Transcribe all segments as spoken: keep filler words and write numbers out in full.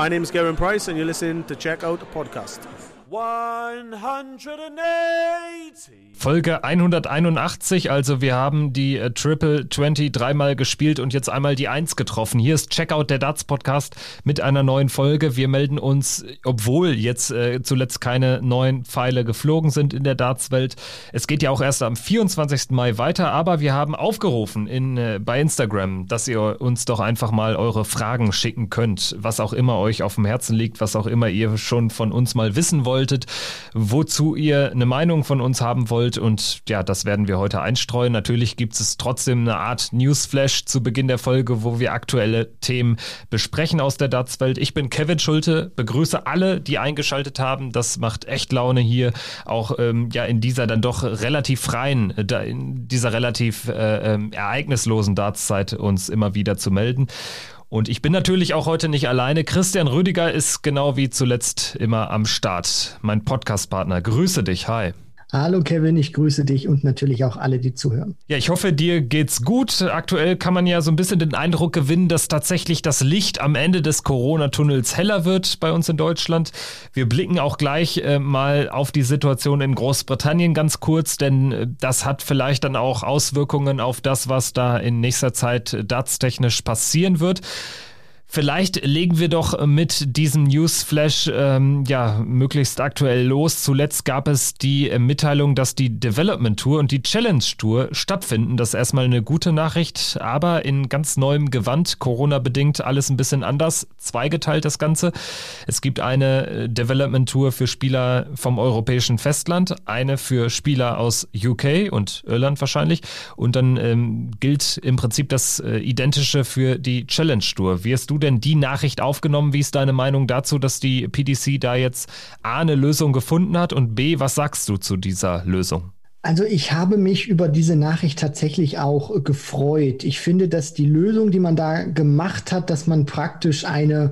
My name is Gavin Price, and you're listening to Checkout Podcast. hundertachtzig Folge hunderteinundachtzig, also wir haben die äh, Triple zwanzig dreimal gespielt und jetzt einmal die Eins getroffen. Hier ist Checkout, der Darts-Podcast mit einer neuen Folge. Wir melden uns, obwohl jetzt äh, zuletzt keine neuen Pfeile geflogen sind in der Darts-Welt. Es geht ja auch erst am vierundzwanzigsten Mai weiter, aber wir haben aufgerufen in, äh, bei Instagram, dass ihr uns doch einfach mal eure Fragen schicken könnt, was auch immer euch auf dem Herzen liegt, was auch immer ihr schon von uns mal wissen wollt. Wolltet, wozu ihr eine Meinung von uns haben wollt, und ja, das werden wir heute einstreuen. Natürlich gibt es trotzdem eine Art Newsflash zu Beginn der Folge, wo wir aktuelle Themen besprechen aus der Darts-Welt. Ich bin Kevin Schulte, begrüße alle, die eingeschaltet haben. Das macht echt Laune hier, auch ähm, ja in dieser dann doch relativ freien, in dieser relativ äh, ähm, ereignislosen Dartszeit uns immer wieder zu melden. Und ich bin natürlich auch heute nicht alleine. Christian Rüdiger ist genau wie zuletzt immer am Start. Mein Podcast-Partner, grüße dich, hi. Hallo Kevin, ich grüße dich und natürlich auch alle, die zuhören. Ja, ich hoffe, dir geht's gut. Aktuell kann man ja so ein bisschen den Eindruck gewinnen, dass tatsächlich das Licht am Ende des Corona-Tunnels heller wird bei uns in Deutschland. Wir blicken auch gleich äh, mal auf die Situation in Großbritannien ganz kurz, denn äh, das hat vielleicht dann auch Auswirkungen auf das, was da in nächster Zeit äh, dartstechnisch passieren wird. Vielleicht legen wir doch mit diesem Newsflash ähm, ja möglichst aktuell los. Zuletzt gab es die Mitteilung, dass die Development Tour und die Challenge Tour stattfinden. Das ist erstmal eine gute Nachricht, aber in ganz neuem Gewand, Corona-bedingt alles ein bisschen anders, zweigeteilt das Ganze. Es gibt eine Development Tour für Spieler vom europäischen Festland, eine für Spieler aus U K und Irland wahrscheinlich, und dann ähm, gilt im Prinzip das äh, Identische für die Challenge Tour. Wirst du denn die Nachricht aufgenommen? Wie ist deine Meinung dazu, dass die P D C da jetzt A, eine Lösung gefunden hat, und B, was sagst du zu dieser Lösung? Also ich habe mich über diese Nachricht tatsächlich auch gefreut. Ich finde, dass die Lösung, die man da gemacht hat, dass man praktisch eine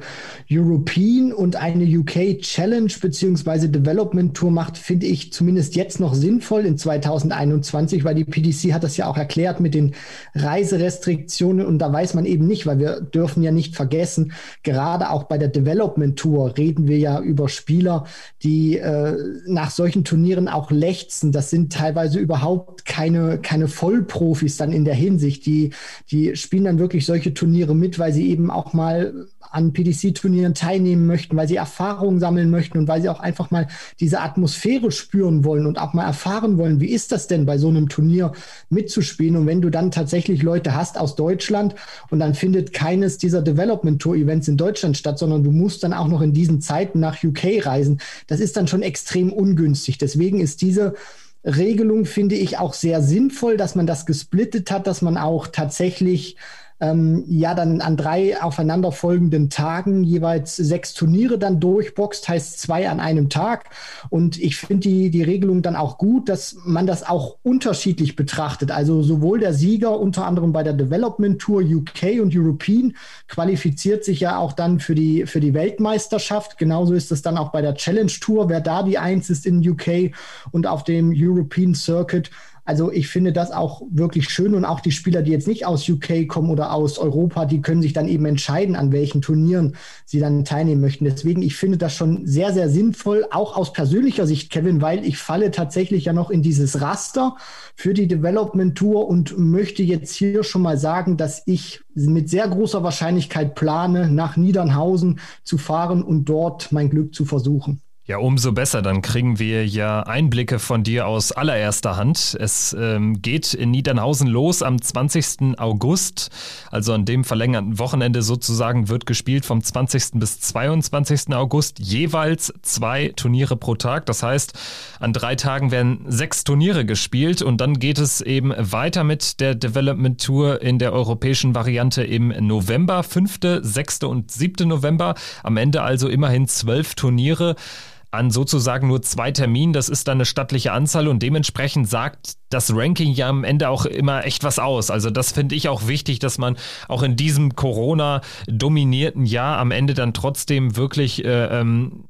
European und eine U K Challenge bzw. Development Tour macht, finde ich zumindest jetzt noch sinnvoll in zweitausendeinundzwanzig, weil die P D C hat das ja auch erklärt mit den Reiserestriktionen, und da weiß man eben nicht, weil wir dürfen ja nicht vergessen, gerade auch bei der Development Tour reden wir ja über Spieler, die äh, nach solchen Turnieren auch lechzen. Das sind teilweise teilweise überhaupt keine, keine Vollprofis dann in der Hinsicht. Die, die spielen dann wirklich solche Turniere mit, weil sie eben auch mal an P D C-Turnieren teilnehmen möchten, weil sie Erfahrungen sammeln möchten und weil sie auch einfach mal diese Atmosphäre spüren wollen und auch mal erfahren wollen, wie ist das denn bei so einem Turnier mitzuspielen. Und wenn du dann tatsächlich Leute hast aus Deutschland und dann findet keines dieser Development Tour Events in Deutschland statt, sondern du musst dann auch noch in diesen Zeiten nach U K reisen, das ist dann schon extrem ungünstig. Deswegen ist diese Regelung, finde ich, auch sehr sinnvoll, dass man das gesplittet hat, dass man auch tatsächlich ähm, ja dann an drei aufeinanderfolgenden Tagen jeweils sechs Turniere dann durchboxt, heißt zwei an einem Tag. Und ich finde die, die Regelung dann auch gut, dass man das auch unterschiedlich betrachtet. Also sowohl der Sieger, unter anderem bei der Development Tour U K und European, qualifiziert sich ja auch dann für die, für die Weltmeisterschaft. Genauso ist es dann auch bei der Challenge Tour, wer da die Eins ist in U K und auf dem European Circuit. Also ich finde das auch wirklich schön, und auch die Spieler, die jetzt nicht aus U K kommen oder aus Europa, die können sich dann eben entscheiden, an welchen Turnieren sie dann teilnehmen möchten. Deswegen, ich finde das schon sehr, sehr sinnvoll, auch aus persönlicher Sicht, Kevin, weil ich falle tatsächlich ja noch in dieses Raster für die Development Tour und möchte jetzt hier schon mal sagen, dass ich mit sehr großer Wahrscheinlichkeit plane, nach Niedernhausen zu fahren und dort mein Glück zu versuchen. Ja, umso besser. Dann kriegen wir ja Einblicke von dir aus allererster Hand. Es ähm, geht in Niedernhausen los am zwanzigsten August. Also an dem verlängerten Wochenende sozusagen wird gespielt vom zwanzigsten bis zweiundzwanzigsten August. Jeweils zwei Turniere pro Tag. Das heißt, an drei Tagen werden sechs Turniere gespielt. Und dann geht es eben weiter mit der Development Tour in der europäischen Variante im November. fünften, sechsten und siebten November. Am Ende also immerhin zwölf Turniere an sozusagen nur zwei Terminen. Das ist dann eine stattliche Anzahl, und dementsprechend sagt das Ranking ja am Ende auch immer echt was aus. Also das finde ich auch wichtig, dass man auch in diesem Corona-dominierten Jahr am Ende dann trotzdem wirklich äh, ähm,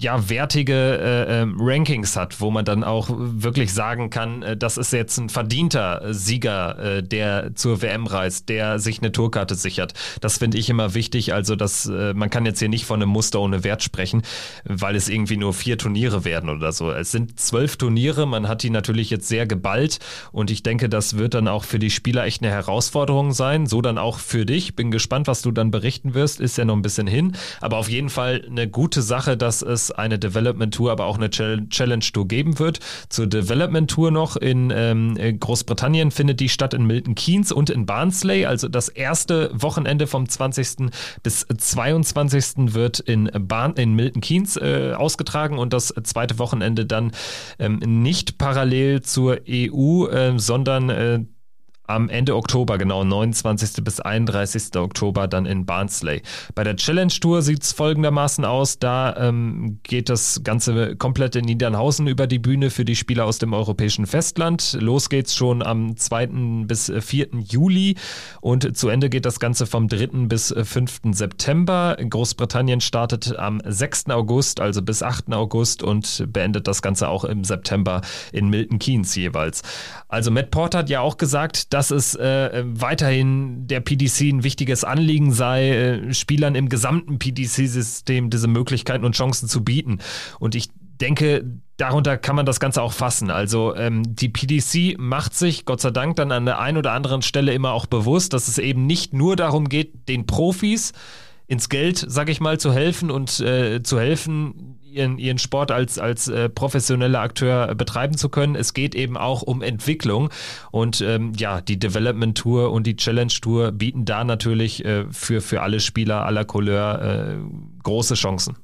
ja, wertige äh, äh, Rankings hat, wo man dann auch wirklich sagen kann, äh, das ist jetzt ein verdienter Sieger, äh, der zur W M reist, der sich eine Tourkarte sichert. Das finde ich immer wichtig. Also das, äh, man kann jetzt hier nicht von einem Muster ohne Wert sprechen, weil es irgendwie nur vier Turniere werden oder so. Es sind zwölf Turniere, man hat die natürlich jetzt sehr geballt und ich denke, das wird dann auch für die Spieler echt eine Herausforderung sein, so dann auch für dich. Bin gespannt, was du dann berichten wirst, ist ja noch ein bisschen hin, aber auf jeden Fall eine gute Sache, dass es eine Development Tour, aber auch eine Challenge Tour geben wird. Zur Development Tour noch in ähm, Großbritannien findet die statt in Milton Keynes und in Barnsley, also das erste Wochenende vom zwanzigsten bis zweiundzwanzigsten wird in, Barn- in Milton Keynes äh, ausgetragen und das zweite Wochenende dann ähm, nicht parallel zur E U, äh, sondern äh, am Ende Oktober, genau, neunundzwanzigsten bis einunddreißigsten Oktober dann in Barnsley. Bei der Challenge Tour sieht es folgendermaßen aus, da ähm, geht das Ganze komplett in Niedernhausen über die Bühne für die Spieler aus dem europäischen Festland. Los geht's schon am zweiten bis vierten Juli und zu Ende geht das Ganze vom dritten bis fünften September. Großbritannien startet am sechsten August, also bis achten August und beendet das Ganze auch im September in Milton Keynes jeweils. Also Matt Porter hat ja auch gesagt, dass dass es äh, weiterhin der P D C ein wichtiges Anliegen sei, äh, Spielern im gesamten P D C-System diese Möglichkeiten und Chancen zu bieten. Und ich denke, darunter kann man das Ganze auch fassen. Also ähm, die P D C macht sich, Gott sei Dank, dann an der einen oder anderen Stelle immer auch bewusst, dass es eben nicht nur darum geht, den Profis ins Geld, sag ich mal, zu helfen und äh, zu helfen, Ihren, ihren Sport als, als äh, professioneller Akteur betreiben zu können. Es geht eben auch um Entwicklung und ähm, ja, die Development Tour und die Challenge Tour bieten da natürlich äh, für, für alle Spieler aller Couleur äh, große Chancen.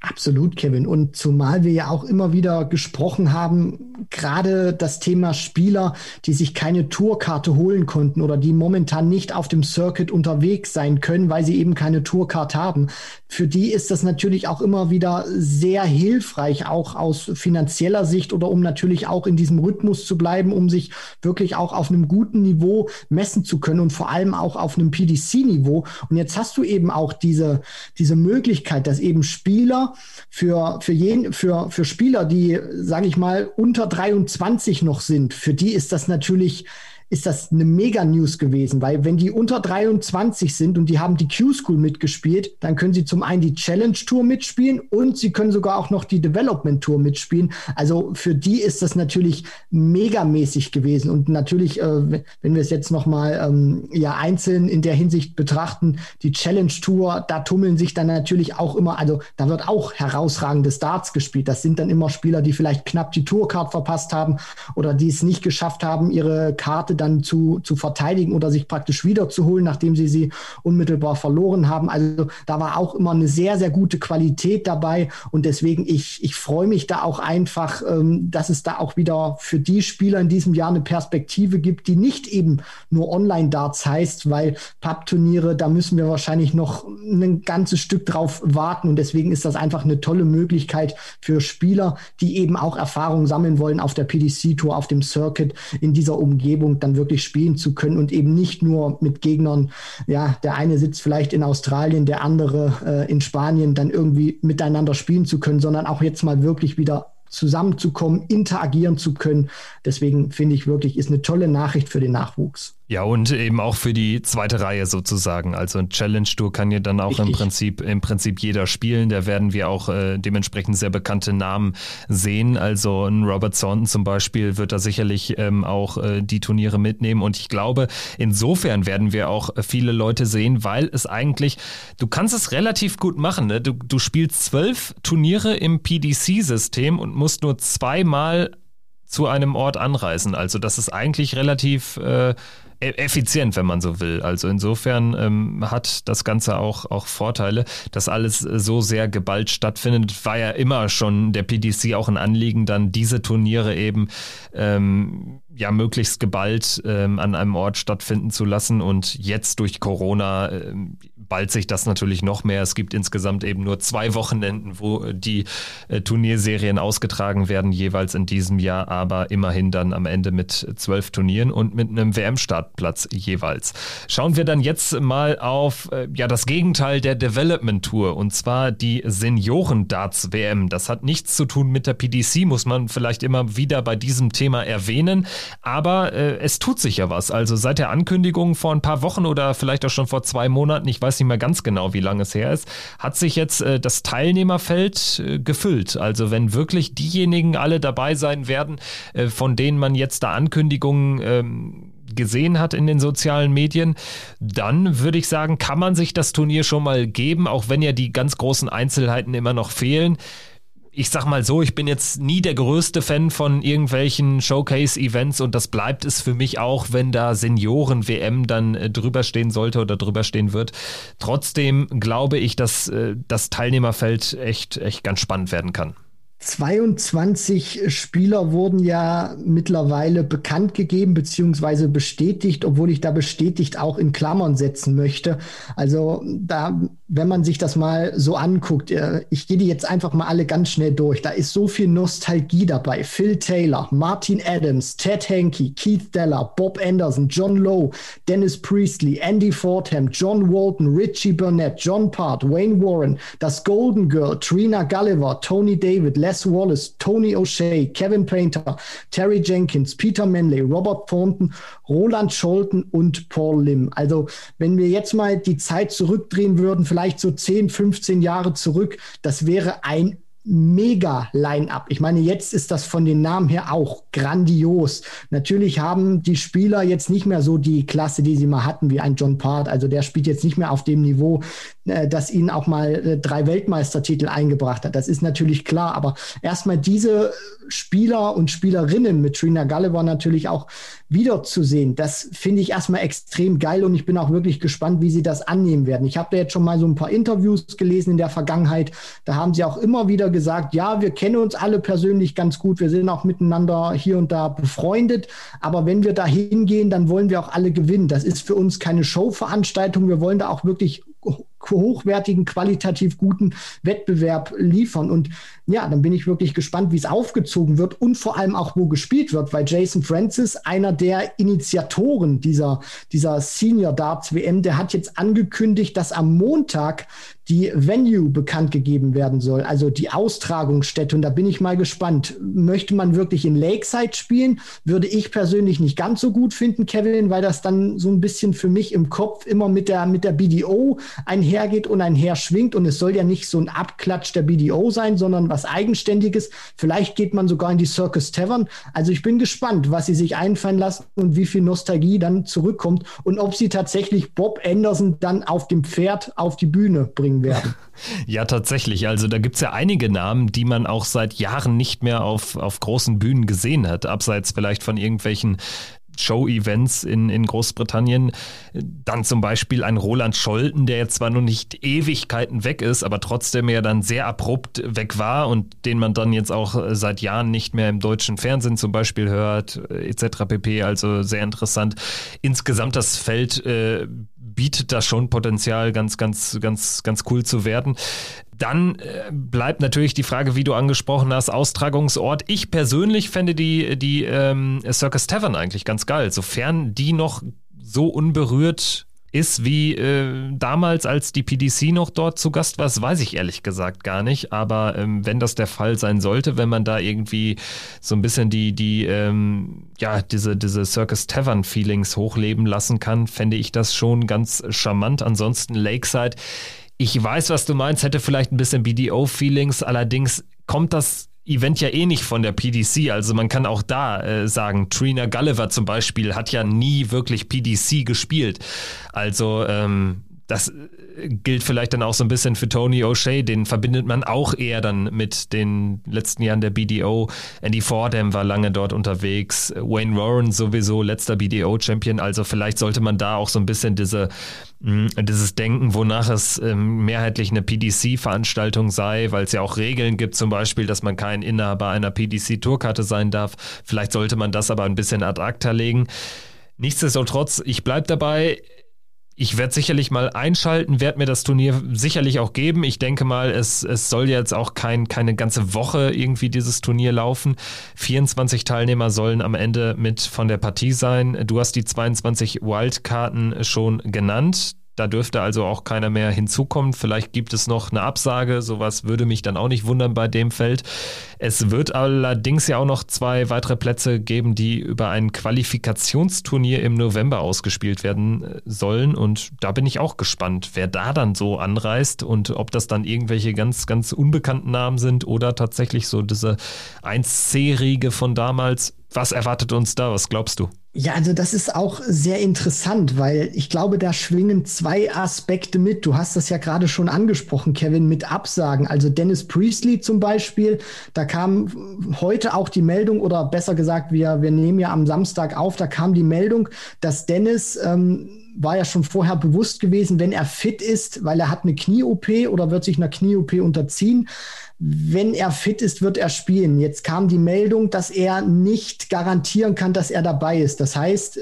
Absolut, Kevin. Und zumal wir ja auch immer wieder gesprochen haben, gerade das Thema Spieler, die sich keine Tourkarte holen konnten oder die momentan nicht auf dem Circuit unterwegs sein können, weil sie eben keine Tourkarte haben. Für die ist das natürlich auch immer wieder sehr hilfreich, auch aus finanzieller Sicht oder um natürlich auch in diesem Rhythmus zu bleiben, um sich wirklich auch auf einem guten Niveau messen zu können und vor allem auch auf einem P D C-Niveau. Und jetzt hast du eben auch diese, diese Möglichkeit, dass eben Spieler, für für jeden für für Spieler, die, sage ich mal, unter dreiundzwanzig noch sind, für die ist das natürlich ist das eine Mega-News gewesen, weil wenn die unter dreiundzwanzig sind und die haben die Q-School mitgespielt, dann können sie zum einen die Challenge-Tour mitspielen und sie können sogar auch noch die Development-Tour mitspielen. Also für die ist das natürlich megamäßig gewesen und natürlich, äh, wenn wir es jetzt nochmal ähm, ja, einzeln in der Hinsicht betrachten, die Challenge-Tour, da tummeln sich dann natürlich auch immer, also da wird auch herausragende Starts gespielt. Das sind dann immer Spieler, die vielleicht knapp die Tourcard verpasst haben oder die es nicht geschafft haben, ihre Karte dann zu, zu verteidigen oder sich praktisch wiederzuholen, nachdem sie sie unmittelbar verloren haben. Also da war auch immer eine sehr, sehr gute Qualität dabei und deswegen, ich, ich freue mich da auch einfach, ähm, dass es da auch wieder für die Spieler in diesem Jahr eine Perspektive gibt, die nicht eben nur Online-Darts heißt, weil Pub-Turniere, da müssen wir wahrscheinlich noch ein ganzes Stück drauf warten und deswegen ist das einfach eine tolle Möglichkeit für Spieler, die eben auch Erfahrung sammeln wollen auf der P D C-Tour, auf dem Circuit, in dieser Umgebung dann wirklich spielen zu können und eben nicht nur mit Gegnern, ja, der eine sitzt vielleicht in Australien, der andere äh, in Spanien, dann irgendwie miteinander spielen zu können, sondern auch jetzt mal wirklich wieder zusammenzukommen, interagieren zu können. Deswegen finde ich wirklich, ist eine tolle Nachricht für den Nachwuchs. Ja, und eben auch für die zweite Reihe sozusagen. Also ein Challenge-Tour kann ja dann auch Richtig. im Prinzip im Prinzip jeder spielen. Da werden wir auch äh, dementsprechend sehr bekannte Namen sehen. Also ein Robert Thornton zum Beispiel wird da sicherlich ähm, auch äh, die Turniere mitnehmen. Und ich glaube, insofern werden wir auch viele Leute sehen, weil es eigentlich, du kannst es relativ gut machen, ne? Du, du spielst zwölf Turniere im P D C-System und musst nur zweimal zu einem Ort anreisen. Also das ist eigentlich relativ äh, effizient, wenn man so will. Also insofern ähm, hat das Ganze auch, auch Vorteile, dass alles so sehr geballt stattfindet. War ja immer schon der P D C auch ein Anliegen, dann diese Turniere eben ähm, ja möglichst geballt ähm, an einem Ort stattfinden zu lassen. Und jetzt durch Corona ähm, ballt sich das natürlich noch mehr. Es gibt insgesamt eben nur zwei Wochenenden, wo die äh, Turnierserien ausgetragen werden, jeweils in diesem Jahr, aber immerhin dann am Ende mit zwölf Turnieren und mit einem W M-Startplatz jeweils. Schauen wir dann jetzt mal auf äh, ja, das Gegenteil der Development Tour, und zwar die Senioren-Darts-W M. Das hat nichts zu tun mit der P D C, muss man vielleicht immer wieder bei diesem Thema erwähnen, aber äh, es tut sich ja was. Also seit der Ankündigung vor ein paar Wochen oder vielleicht auch schon vor zwei Monaten, ich weiß nicht mehr ganz genau, wie lange es her ist, hat sich jetzt äh, das Teilnehmerfeld äh, gefüllt. Also wenn wirklich diejenigen alle dabei sein werden, äh, von denen man jetzt da Ankündigungen ähm, gesehen hat in den sozialen Medien, dann würde ich sagen, kann man sich das Turnier schon mal geben, auch wenn ja die ganz großen Einzelheiten immer noch fehlen. Ich sag mal so, ich bin jetzt nie der größte Fan von irgendwelchen Showcase-Events, und das bleibt es für mich auch, wenn da Senioren-W M dann äh, drüber stehen sollte oder drüber stehen wird. Trotzdem glaube ich, dass äh, das Teilnehmerfeld echt, echt ganz spannend werden kann. zweiundzwanzig Spieler wurden ja mittlerweile bekannt gegeben bzw. bestätigt, obwohl ich da bestätigt auch in Klammern setzen möchte. Also da, wenn man sich das mal so anguckt, ich gehe die jetzt einfach mal alle ganz schnell durch. Da ist so viel Nostalgie dabei. Phil Taylor, Martin Adams, Ted Henke, Keith Deller, Bob Anderson, John Lowe, Dennis Priestley, Andy Fordham, John Walton, Richie Burnett, John Part, Wayne Warren, das Golden Girl, Trina Gulliver, Tony David, Les Wallace, Tony O'Shea, Kevin Painter, Terry Jenkins, Peter Manley, Robert Thornton, Roland Scholten und Paul Lim. Also wenn wir jetzt mal die Zeit zurückdrehen würden, vielleicht so zehn, fünfzehn Jahre zurück, das wäre ein Mega-Line-Up. Ich meine, jetzt ist das von den Namen her auch grandios. Natürlich haben die Spieler jetzt nicht mehr so die Klasse, die sie mal hatten, wie ein John Part. Also der spielt jetzt nicht mehr auf dem Niveau, äh, das ihnen auch mal äh, drei Weltmeistertitel eingebracht hat. Das ist natürlich klar, aber erstmal diese Spieler und Spielerinnen mit Trina Gulliver natürlich auch wiederzusehen, das finde ich erstmal extrem geil, und ich bin auch wirklich gespannt, wie sie das annehmen werden. Ich habe da jetzt schon mal so ein paar Interviews gelesen in der Vergangenheit, da haben sie auch immer wieder gesagt, ja, wir kennen uns alle persönlich ganz gut, wir sind auch miteinander hier und da befreundet, aber wenn wir da hingehen, dann wollen wir auch alle gewinnen. Das ist für uns keine Showveranstaltung, wir wollen da auch wirklich hochwertigen, qualitativ guten Wettbewerb liefern. Und ja, dann bin ich wirklich gespannt, wie es aufgezogen wird und vor allem auch, wo gespielt wird, weil Jason Francis, einer der Initiatoren dieser, dieser Senior Darts W M, der hat jetzt angekündigt, dass am Montag die Venue bekannt gegeben werden soll, also die Austragungsstätte. Und da bin ich mal gespannt. Möchte man wirklich in Lakeside spielen? Würde ich persönlich nicht ganz so gut finden, Kevin, weil das dann so ein bisschen für mich im Kopf immer mit der, mit der B D O einhergeht und einher schwingt. Und es soll ja nicht so ein Abklatsch der B D O sein, sondern was Eigenständiges. Vielleicht geht man sogar in die Circus Tavern. Also ich bin gespannt, was sie sich einfallen lassen und wie viel Nostalgie dann zurückkommt und ob sie tatsächlich Bob Anderson dann auf dem Pferd auf die Bühne bringen werden. Ja, tatsächlich. Also da gibt es ja einige Namen, die man auch seit Jahren nicht mehr auf, auf großen Bühnen gesehen hat, abseits vielleicht von irgendwelchen Show-Events in, in Großbritannien. Dann zum Beispiel ein Roland Scholten, der jetzt zwar noch nicht Ewigkeiten weg ist, aber trotzdem ja dann sehr abrupt weg war und den man dann jetzt auch seit Jahren nicht mehr im deutschen Fernsehen zum Beispiel hört, et cetera pp. Also sehr interessant. Insgesamt das Feld äh, bietet da schon Potenzial, ganz, ganz, ganz, ganz cool zu werden. Dann bleibt natürlich die Frage, wie du angesprochen hast, Austragungsort. Ich persönlich fände die, die ähm, Circus Tavern eigentlich ganz geil, sofern die noch so unberührt ist wie äh, damals, als die P D C noch dort zu Gast war. Das weiß ich ehrlich gesagt gar nicht, aber ähm, wenn das der Fall sein sollte, wenn man da irgendwie so ein bisschen die, die ähm, ja, diese, diese Circus Tavern Feelings hochleben lassen kann, fände ich das schon ganz charmant. Ansonsten Lakeside, ich weiß, was du meinst, hätte vielleicht ein bisschen B D O-Feelings, allerdings kommt das Event ja eh nicht von der P D C, also man kann auch da äh, sagen, Trina Gulliver zum Beispiel hat ja nie wirklich P D C gespielt, also ähm, das gilt vielleicht dann auch so ein bisschen für Tony O'Shea, den verbindet man auch eher dann mit den letzten Jahren der B D O, Andy Fordham war lange dort unterwegs, Wayne Warren sowieso, letzter B D O-Champion, also vielleicht sollte man da auch so ein bisschen diese dieses Denken, wonach es ähm, mehrheitlich eine P D C-Veranstaltung sei, weil es ja auch Regeln gibt, zum Beispiel, dass man kein Inhaber einer P D C-Tourkarte sein darf. Vielleicht sollte man das aber ein bisschen ad acta legen. Nichtsdestotrotz, ich bleibe dabei, Ich werde sicherlich mal einschalten, werde mir das Turnier sicherlich auch geben. Ich denke mal, es, es soll jetzt auch kein, keine ganze Woche irgendwie dieses Turnier laufen. vierundzwanzig Teilnehmer sollen am Ende mit von der Partie sein. Du hast die zweiundzwanzig Wildkarten schon genannt. Da dürfte also auch keiner mehr hinzukommen. Vielleicht gibt es noch eine Absage. Sowas würde mich dann auch nicht wundern bei dem Feld. Es wird allerdings ja auch noch zwei weitere Plätze geben, die über ein Qualifikationsturnier im November ausgespielt werden sollen. Und da bin ich auch gespannt, wer da dann so anreist und ob das dann irgendwelche ganz, ganz unbekannten Namen sind oder tatsächlich so diese eins C-Riege von damals. Was erwartet uns da? Was glaubst du? Ja, also das ist auch sehr interessant, weil ich glaube, da schwingen zwei Aspekte mit. Du hast das ja gerade schon angesprochen, Kevin, mit Absagen. Also Dennis Priestley zum Beispiel, da kam heute auch die Meldung, oder besser gesagt, wir, wir nehmen ja am Samstag auf, da kam die Meldung, dass Dennis... Ähm, war ja schon vorher bewusst gewesen, wenn er fit ist, weil er hat eine Knie-O P oder wird sich einer Knie-O P unterziehen. Wenn er fit ist, wird er spielen. Jetzt kam die Meldung, dass er nicht garantieren kann, dass er dabei ist. Das heißt,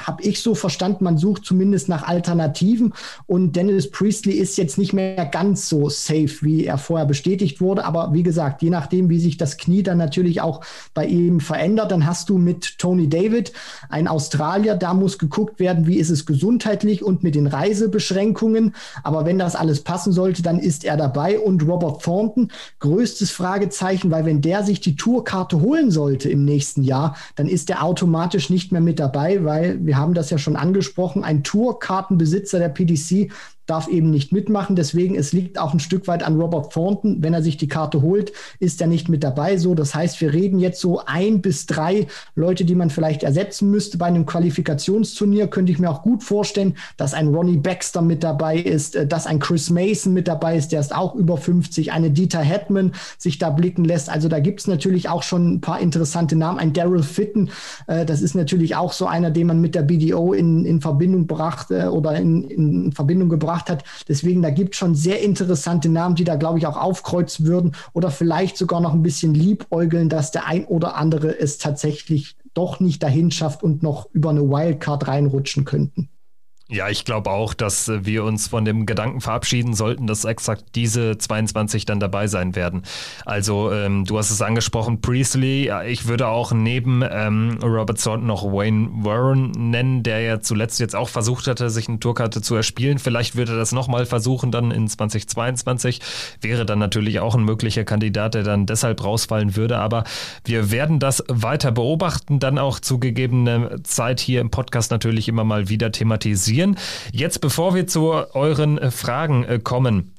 habe ich so verstanden, man sucht zumindest nach Alternativen und Dennis Priestley ist jetzt nicht mehr ganz so safe, wie er vorher bestätigt wurde, aber wie gesagt, je nachdem, wie sich das Knie dann natürlich auch bei ihm verändert, dann hast du mit Tony David einen Australier, da muss geguckt werden, wie ist es gesundheitlich und mit den Reisebeschränkungen, aber wenn das alles passen sollte, dann ist er dabei und Robert Thornton, größtes Fragezeichen, weil wenn der sich die Tourkarte holen sollte im nächsten Jahr, dann ist er automatisch nicht mehr mit dabei, weil wir haben das ja schon angesprochen, ein Tourkartenbesitzer der P D C darf eben nicht mitmachen. Deswegen, es liegt auch ein Stück weit an Robert Thornton. Wenn er sich die Karte holt, ist er nicht mit dabei. So, das heißt, wir reden jetzt so ein bis drei Leute, die man vielleicht ersetzen müsste. Bei einem Qualifikationsturnier könnte ich mir auch gut vorstellen, dass ein Ronnie Baxter mit dabei ist, dass ein Chris Mason mit dabei ist, der ist auch über fünfzig, eine Dieter Hetman sich da blicken lässt. Also da gibt es natürlich auch schon ein paar interessante Namen. Ein Daryl Fitton, das ist natürlich auch so einer, den man mit der B D O in, in Verbindung gebracht oder in, in Verbindung gebracht hat. Deswegen, da gibt es schon sehr interessante Namen, die da, glaube ich, auch aufkreuzen würden oder vielleicht sogar noch ein bisschen liebäugeln, dass der ein oder andere es tatsächlich doch nicht dahin schafft und noch über eine Wildcard reinrutschen könnten. Ja, ich glaube auch, dass wir uns von dem Gedanken verabschieden sollten, dass exakt diese zweiundzwanzig dann dabei sein werden. Also ähm, du hast es angesprochen, Priestley. Ich würde auch neben ähm, Robert Thornton noch Wayne Warren nennen, der ja zuletzt jetzt auch versucht hatte, sich eine Tourkarte zu erspielen. Vielleicht würde er das nochmal versuchen dann in zweitausendzweiundzwanzig. Wäre dann natürlich auch ein möglicher Kandidat, der dann deshalb rausfallen würde. Aber wir werden das weiter beobachten, dann auch zu gegebener Zeit hier im Podcast natürlich immer mal wieder thematisieren. Jetzt, bevor wir zu euren Fragen kommen,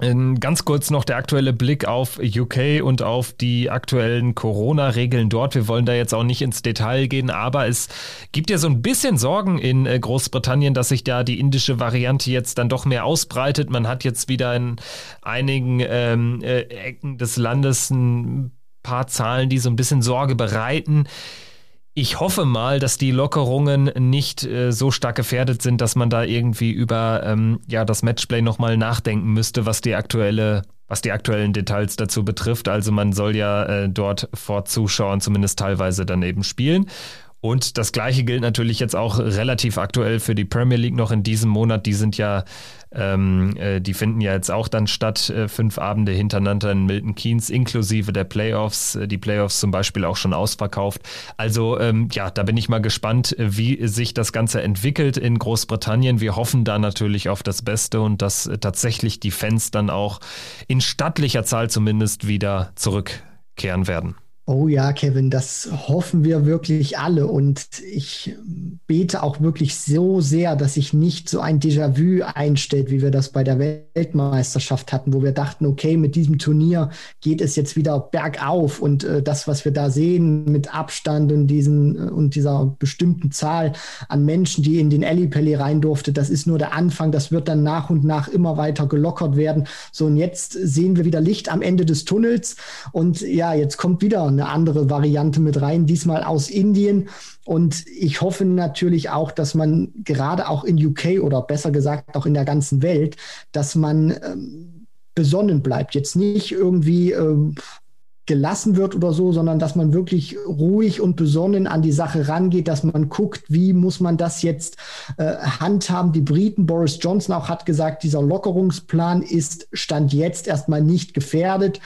ganz kurz noch der aktuelle Blick auf U K und auf die aktuellen Corona-Regeln dort. Wir wollen da jetzt auch nicht ins Detail gehen, aber es gibt ja so ein bisschen Sorgen in Großbritannien, dass sich da die indische Variante jetzt dann doch mehr ausbreitet. Man hat jetzt wieder in einigen ähm, Ecken des Landes ein paar Zahlen, die so ein bisschen Sorge bereiten. Ich hoffe mal, dass die Lockerungen nicht äh, so stark gefährdet sind, dass man da irgendwie über ähm, ja, das Matchplay nochmal nachdenken müsste, was die aktuelle, was die aktuellen Details dazu betrifft. Also man soll ja äh, dort vor Zuschauern zumindest teilweise daneben spielen. Und das Gleiche gilt natürlich jetzt auch relativ aktuell für die Premier League noch in diesem Monat. Die sind ja, ähm, äh, die finden ja jetzt auch dann statt, äh, fünf Abende hintereinander in Milton Keynes, inklusive der Playoffs, äh, die Playoffs zum Beispiel auch schon ausverkauft. Also ähm, ja, da bin ich mal gespannt, wie sich das Ganze entwickelt in Großbritannien. Wir hoffen da natürlich auf das Beste und dass äh, tatsächlich die Fans dann auch in stattlicher Zahl zumindest wieder zurückkehren werden. Oh ja, Kevin, das hoffen wir wirklich alle und ich bete auch wirklich so sehr, dass sich nicht so ein Déjà-vu einstellt, wie wir das bei der Weltmeisterschaft hatten, wo wir dachten, okay, mit diesem Turnier geht es jetzt wieder bergauf und äh, das, was wir da sehen mit Abstand und diesen und dieser bestimmten Zahl an Menschen, die in den Ellipelli rein durfte, das ist nur der Anfang, das wird dann nach und nach immer weiter gelockert werden. So, und jetzt sehen wir wieder Licht am Ende des Tunnels und ja, jetzt kommt wieder eine andere Variante mit rein, diesmal aus Indien. Und ich hoffe natürlich auch, dass man gerade auch in U K oder besser gesagt auch in der ganzen Welt, dass man ähm, besonnen bleibt. Jetzt nicht irgendwie ähm, gelassen wird oder so, sondern dass man wirklich ruhig und besonnen an die Sache rangeht, dass man guckt, wie muss man das jetzt äh, handhaben. Die Briten, Boris Johnson auch, hat gesagt, dieser Lockerungsplan ist Stand jetzt erstmal nicht gefährdet.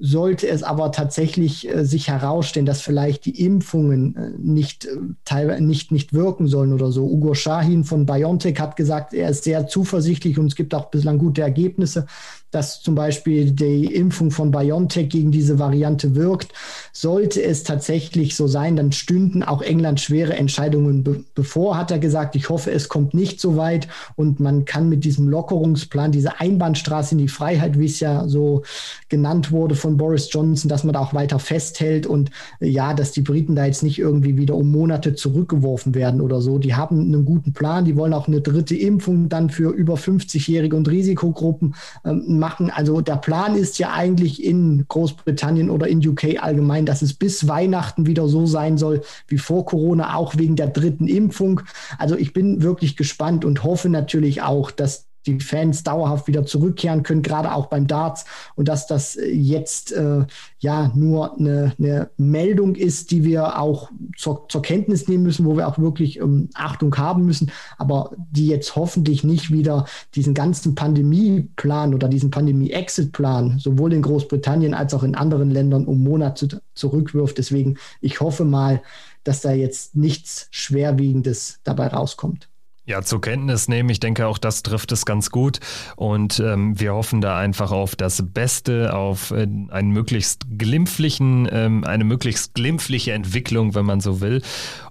Sollte es aber tatsächlich äh, sich herausstellen, dass vielleicht die Impfungen äh, nicht, äh, teilweise nicht, nicht wirken sollen oder so. Ugur Sahin von BioNTech hat gesagt, er ist sehr zuversichtlich und es gibt auch bislang gute Ergebnisse, dass zum Beispiel die Impfung von BioNTech gegen diese Variante wirkt. Sollte es tatsächlich so sein, dann stünden auch England schwere Entscheidungen be- bevor, hat er gesagt. Ich hoffe, es kommt nicht so weit und man kann mit diesem Lockerungsplan, diese Einbahnstraße in die Freiheit, wie es ja so genannt wurde von Boris Johnson, dass man da auch weiter festhält und ja, dass die Briten da jetzt nicht irgendwie wieder um Monate zurückgeworfen werden oder so. Die haben einen guten Plan, die wollen auch eine dritte Impfung dann für über fünfzigjährige und Risikogruppen ähm, machen. Also der Plan ist ja eigentlich in Großbritannien oder in U K allgemein, dass es bis Weihnachten wieder so sein soll wie vor Corona, auch wegen der dritten Impfung. Also ich bin wirklich gespannt und hoffe natürlich auch, dass die Fans dauerhaft wieder zurückkehren können, gerade auch beim Darts, und dass das jetzt äh, ja nur eine, eine Meldung ist, die wir auch zur, zur Kenntnis nehmen müssen, wo wir auch wirklich ähm, Achtung haben müssen, aber die jetzt hoffentlich nicht wieder diesen ganzen Pandemieplan oder diesen Pandemie-Exit-Plan sowohl in Großbritannien als auch in anderen Ländern um Monate zurückwirft. Deswegen, ich hoffe mal, dass da jetzt nichts Schwerwiegendes dabei rauskommt. Ja, zur Kenntnis nehmen. Ich denke, auch das trifft es ganz gut und ähm, wir hoffen da einfach auf das Beste, auf äh, einen möglichst glimpflichen, ähm, eine möglichst glimpfliche Entwicklung, wenn man so will,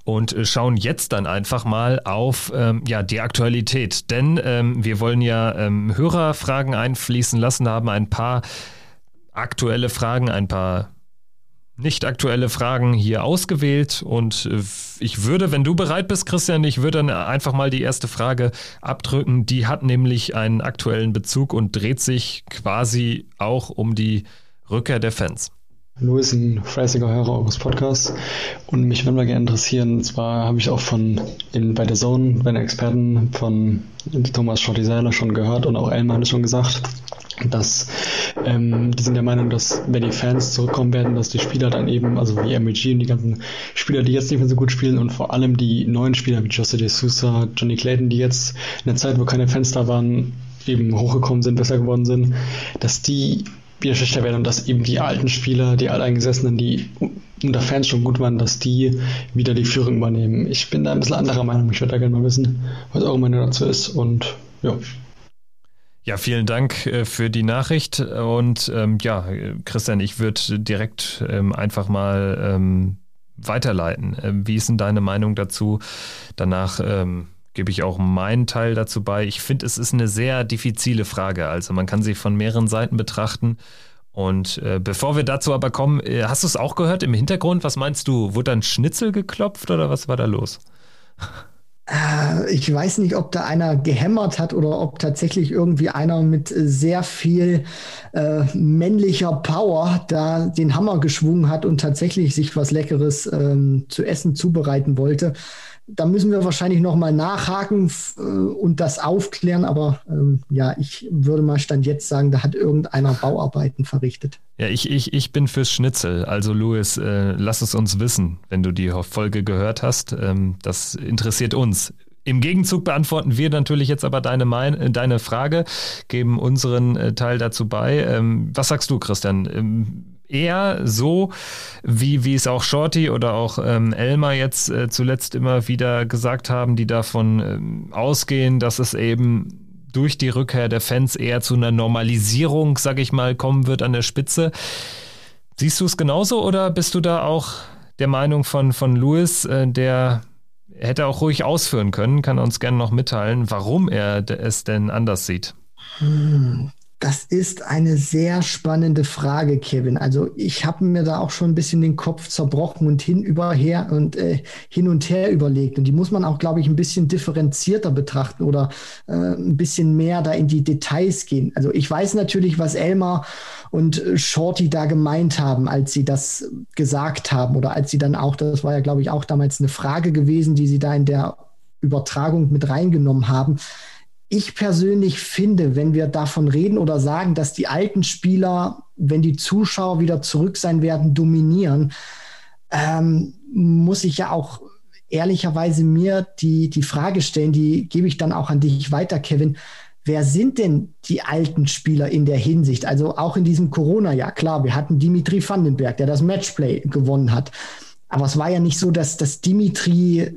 und äh, schauen jetzt dann einfach mal auf ähm, ja, die Aktualität, denn ähm, wir wollen ja ähm, Hörerfragen einfließen lassen, haben ein paar aktuelle Fragen, ein paar nicht aktuelle Fragen hier ausgewählt und ich würde, wenn du bereit bist, Christian, ich würde dann einfach mal die erste Frage abdrücken. Die hat nämlich einen aktuellen Bezug und dreht sich quasi auch um die Rückkehr der Fans. Hallo, ist ein fleißiger Hörer eures Podcasts und mich würde mal gerne interessieren, und zwar habe ich auch von in, bei der Zone, bei den Experten von Thomas Schotti-Seiler schon gehört und auch Elmar hat es schon gesagt, dass ähm, die sind der Meinung, dass wenn die Fans zurückkommen werden, dass die Spieler dann eben, also wie M V G und die ganzen Spieler, die jetzt nicht mehr so gut spielen und vor allem die neuen Spieler wie José de Sousa, Johnny Clayton, die jetzt in der Zeit, wo keine Fans da waren, eben hochgekommen sind, besser geworden sind, dass die wieder schlechter werden und dass eben die alten Spieler, die alteingesessenen, die unter Fans schon gut waren, dass die wieder die Führung übernehmen. Ich bin da ein bisschen anderer Meinung. Ich würde da gerne mal wissen, was eure Meinung dazu ist und ja. Ja, vielen Dank für die Nachricht und ähm, ja, Christian, ich würde direkt ähm, einfach mal ähm, weiterleiten. Ähm, wie ist denn deine Meinung dazu? Danach ähm, gebe ich auch meinen Teil dazu bei. Ich finde, es ist eine sehr diffizile Frage, also man kann sie von mehreren Seiten betrachten und äh, bevor wir dazu aber kommen, äh, hast du es auch gehört im Hintergrund? Was meinst du, wurde dann Schnitzel geklopft oder was war da los? Ich weiß nicht, ob da einer gehämmert hat oder ob tatsächlich irgendwie einer mit sehr viel äh, männlicher Power da den Hammer geschwungen hat und tatsächlich sich was Leckeres ähm, zu essen zubereiten wollte. Da müssen wir wahrscheinlich nochmal nachhaken äh, und das aufklären. Aber ähm, ja, ich würde mal Stand jetzt sagen, da hat irgendeiner Bauarbeiten verrichtet. Ja, ich, ich, ich bin fürs Schnitzel. Also Louis, äh, lass es uns wissen, wenn du die Folge gehört hast. Ähm, das interessiert uns. Im Gegenzug beantworten wir natürlich jetzt aber deine, mein, deine Frage, geben unseren äh, Teil dazu bei. Ähm, was sagst du, Christian? Ähm, Eher so, wie, wie es auch Shorty oder auch ähm, Elmar jetzt äh, zuletzt immer wieder gesagt haben, die davon ähm, ausgehen, dass es eben durch die Rückkehr der Fans eher zu einer Normalisierung, sag ich mal, kommen wird an der Spitze. Siehst du es genauso oder bist du da auch der Meinung von, von Louis, äh, der hätte auch ruhig ausführen können, kann uns gerne noch mitteilen, warum er d- es denn anders sieht? Hm. Das ist eine sehr spannende Frage, Kevin. Also ich habe mir da auch schon ein bisschen den Kopf zerbrochen und hin über her und äh, hin und her überlegt. Und die muss man auch, glaube ich, ein bisschen differenzierter betrachten oder äh, ein bisschen mehr da in die Details gehen. Also ich weiß natürlich, was Elmar und Shorty da gemeint haben, als sie das gesagt haben oder als sie dann auch, das war ja, glaube ich, auch damals eine Frage gewesen, die sie da in der Übertragung mit reingenommen haben. Ich persönlich finde, wenn wir davon reden oder sagen, dass die alten Spieler wenn die Zuschauer wieder zurück sein werden, dominieren, ähm, muss ich ja auch ehrlicherweise mir die, die Frage stellen, die gebe ich dann auch an dich weiter, Kevin. Wer sind denn die alten Spieler in der Hinsicht? Also auch in diesem Corona-Jahr, klar, wir hatten Dimitri Van den Bergh, der das Matchplay gewonnen hat. Aber es war ja nicht so, dass, dass Dimitri,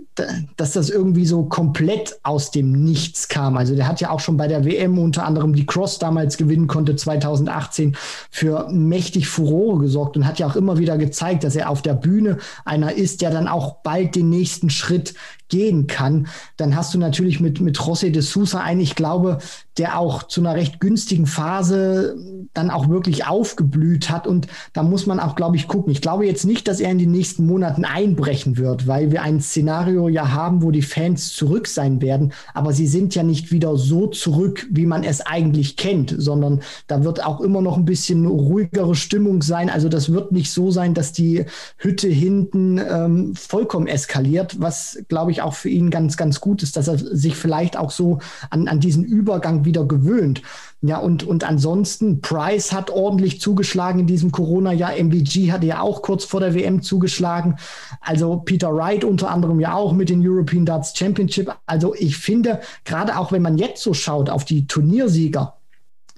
dass das irgendwie so komplett aus dem Nichts kam. Also der hat ja auch schon bei der W M unter anderem die Cross damals gewinnen konnte, zweitausendachtzehn, für mächtig Furore gesorgt und hat ja auch immer wieder gezeigt, dass er auf der Bühne einer ist, der dann auch bald den nächsten Schritt gehen kann. Dann hast du natürlich mit, mit José de Sousa einen, ich glaube, der auch zu einer recht günstigen Phase dann auch wirklich aufgeblüht hat. Und da muss man auch, glaube ich, gucken. Ich glaube jetzt nicht, dass er in den nächsten Monaten einbrechen wird, weil wir ein Szenario ja haben, wo die Fans zurück sein werden. Aber sie sind ja nicht wieder so zurück, wie man es eigentlich kennt, sondern da wird auch immer noch ein bisschen ruhigere Stimmung sein. Also das wird nicht so sein, dass die Hütte hinten ähm, vollkommen eskaliert, was, glaube ich, auch für ihn ganz, ganz gut ist, dass er sich vielleicht auch so an, an diesen Übergang wieder gewöhnt. Ja, und, und ansonsten, Price hat ordentlich zugeschlagen in diesem Corona-Jahr. M B G hatte ja auch kurz vor der W M zugeschlagen. Also Peter Wright unter anderem ja auch mit den European Darts Championship. Also ich finde, gerade auch wenn man jetzt so schaut auf die Turniersieger,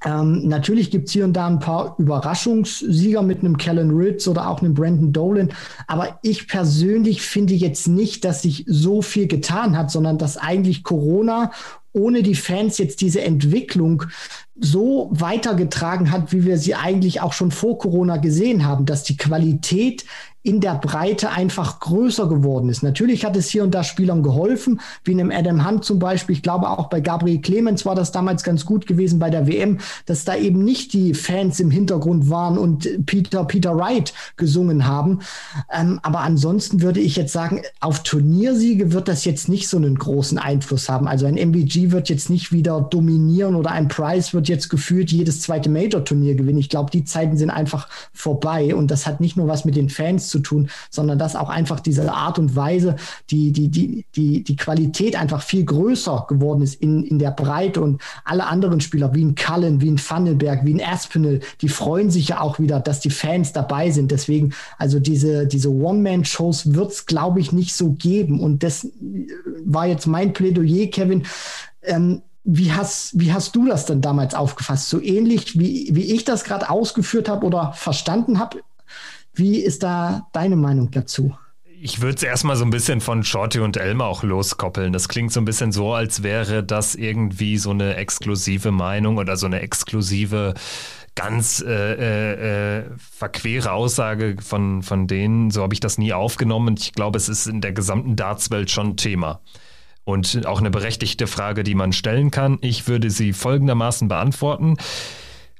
Ähm, natürlich gibt's hier und da ein paar Überraschungssieger mit einem Callan Ritz oder auch einem Brandon Dolan. Aber ich persönlich finde jetzt nicht, dass sich so viel getan hat, sondern dass eigentlich Corona ohne die Fans jetzt diese Entwicklung so weitergetragen hat, wie wir sie eigentlich auch schon vor Corona gesehen haben, dass die Qualität in der Breite einfach größer geworden ist. Natürlich hat es hier und da Spielern geholfen, wie einem Adam Hunt zum Beispiel. Ich glaube, auch bei Gabriel Clemens war das damals ganz gut gewesen bei der W M, dass da eben nicht die Fans im Hintergrund waren und Peter, Peter Wright gesungen haben. Ähm, aber ansonsten würde ich jetzt sagen, auf Turniersiege wird das jetzt nicht so einen großen Einfluss haben. Also ein M B G wird jetzt nicht wieder dominieren oder ein Price wird jetzt gefühlt jedes zweite Major-Turnier gewinnen. Ich glaube, die Zeiten sind einfach vorbei und das hat nicht nur was mit den Fans zu tun, sondern dass auch einfach diese Art und Weise, die, die, die, die, die Qualität einfach viel größer geworden ist in, in der Breite und alle anderen Spieler wie ein Cullen, wie ein Van den Bergh, wie ein Aspinall, die freuen sich ja auch wieder, dass die Fans dabei sind. Deswegen, also diese, diese One-Man-Shows wird es, glaube ich, nicht so geben. Und das war jetzt mein Plädoyer, Kevin. Ähm, Wie hast, wie hast du das denn damals aufgefasst? So ähnlich, wie, wie ich das gerade ausgeführt habe oder verstanden habe? Wie ist da deine Meinung dazu? Ich würde es erstmal so ein bisschen von Shorty und Elmar auch loskoppeln. Das klingt so ein bisschen so, als wäre das irgendwie so eine exklusive Meinung oder so eine exklusive, ganz äh, äh, verquere Aussage von, von denen. So habe ich das nie aufgenommen. Ich glaube, es ist in der gesamten Dartswelt schon Thema. Und auch eine berechtigte Frage, die man stellen kann. Ich würde sie folgendermaßen beantworten.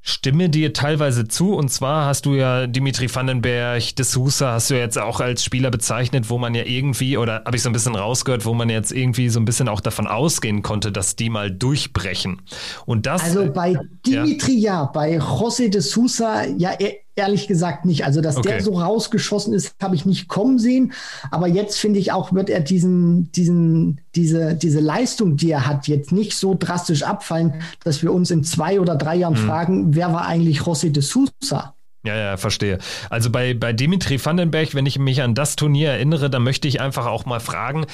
Stimme dir teilweise zu. Und zwar hast du ja Dimitri Van den Bergh, de Sousa hast du ja jetzt auch als Spieler bezeichnet, wo man ja irgendwie, oder habe ich so ein bisschen rausgehört, wo man jetzt irgendwie so ein bisschen auch davon ausgehen konnte, dass die mal durchbrechen. Und das, also bei Dimitri ja, ja bei José de Sousa ja er ehrlich gesagt nicht. Also, dass okay. der so rausgeschossen ist, habe ich nicht kommen sehen. Aber jetzt finde ich auch, wird er diesen, diesen, diese, diese Leistung, die er hat, jetzt nicht so drastisch abfallen, dass wir uns in zwei oder drei Jahren mhm. fragen, wer war eigentlich José de Sousa? Ja, ja, verstehe. Also bei, bei Dimitri Van den Bergh, wenn ich mich an das Turnier erinnere, dann möchte ich einfach auch mal fragen,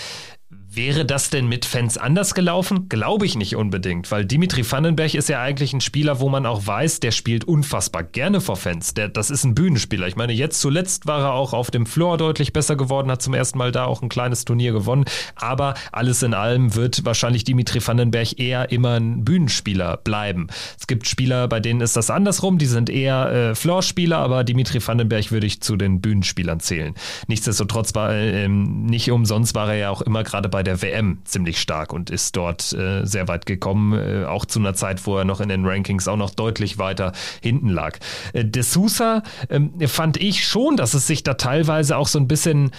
wäre das denn mit Fans anders gelaufen? Glaube ich nicht unbedingt, weil Dimitri Van den Bergh ist ja eigentlich ein Spieler, wo man auch weiß, der spielt unfassbar gerne vor Fans. Der, das ist ein Bühnenspieler. Ich meine, jetzt zuletzt war er auch auf dem Floor deutlich besser geworden, hat zum ersten Mal da auch ein kleines Turnier gewonnen. Aber alles in allem wird wahrscheinlich Dimitri Van den Bergh eher immer ein Bühnenspieler bleiben. Es gibt Spieler, bei denen ist das andersrum. Die sind eher äh, Floorspieler, aber Dimitri Van den Bergh würde ich zu den Bühnenspielern zählen. Nichtsdestotrotz war äh, nicht umsonst war er ja auch immer gerade bei der der W M ziemlich stark und ist dort äh, sehr weit gekommen, äh, auch zu einer Zeit, wo er noch in den Rankings auch noch deutlich weiter hinten lag. Äh, de Sousa ähm, fand ich schon, dass es sich da teilweise auch so ein bisschen,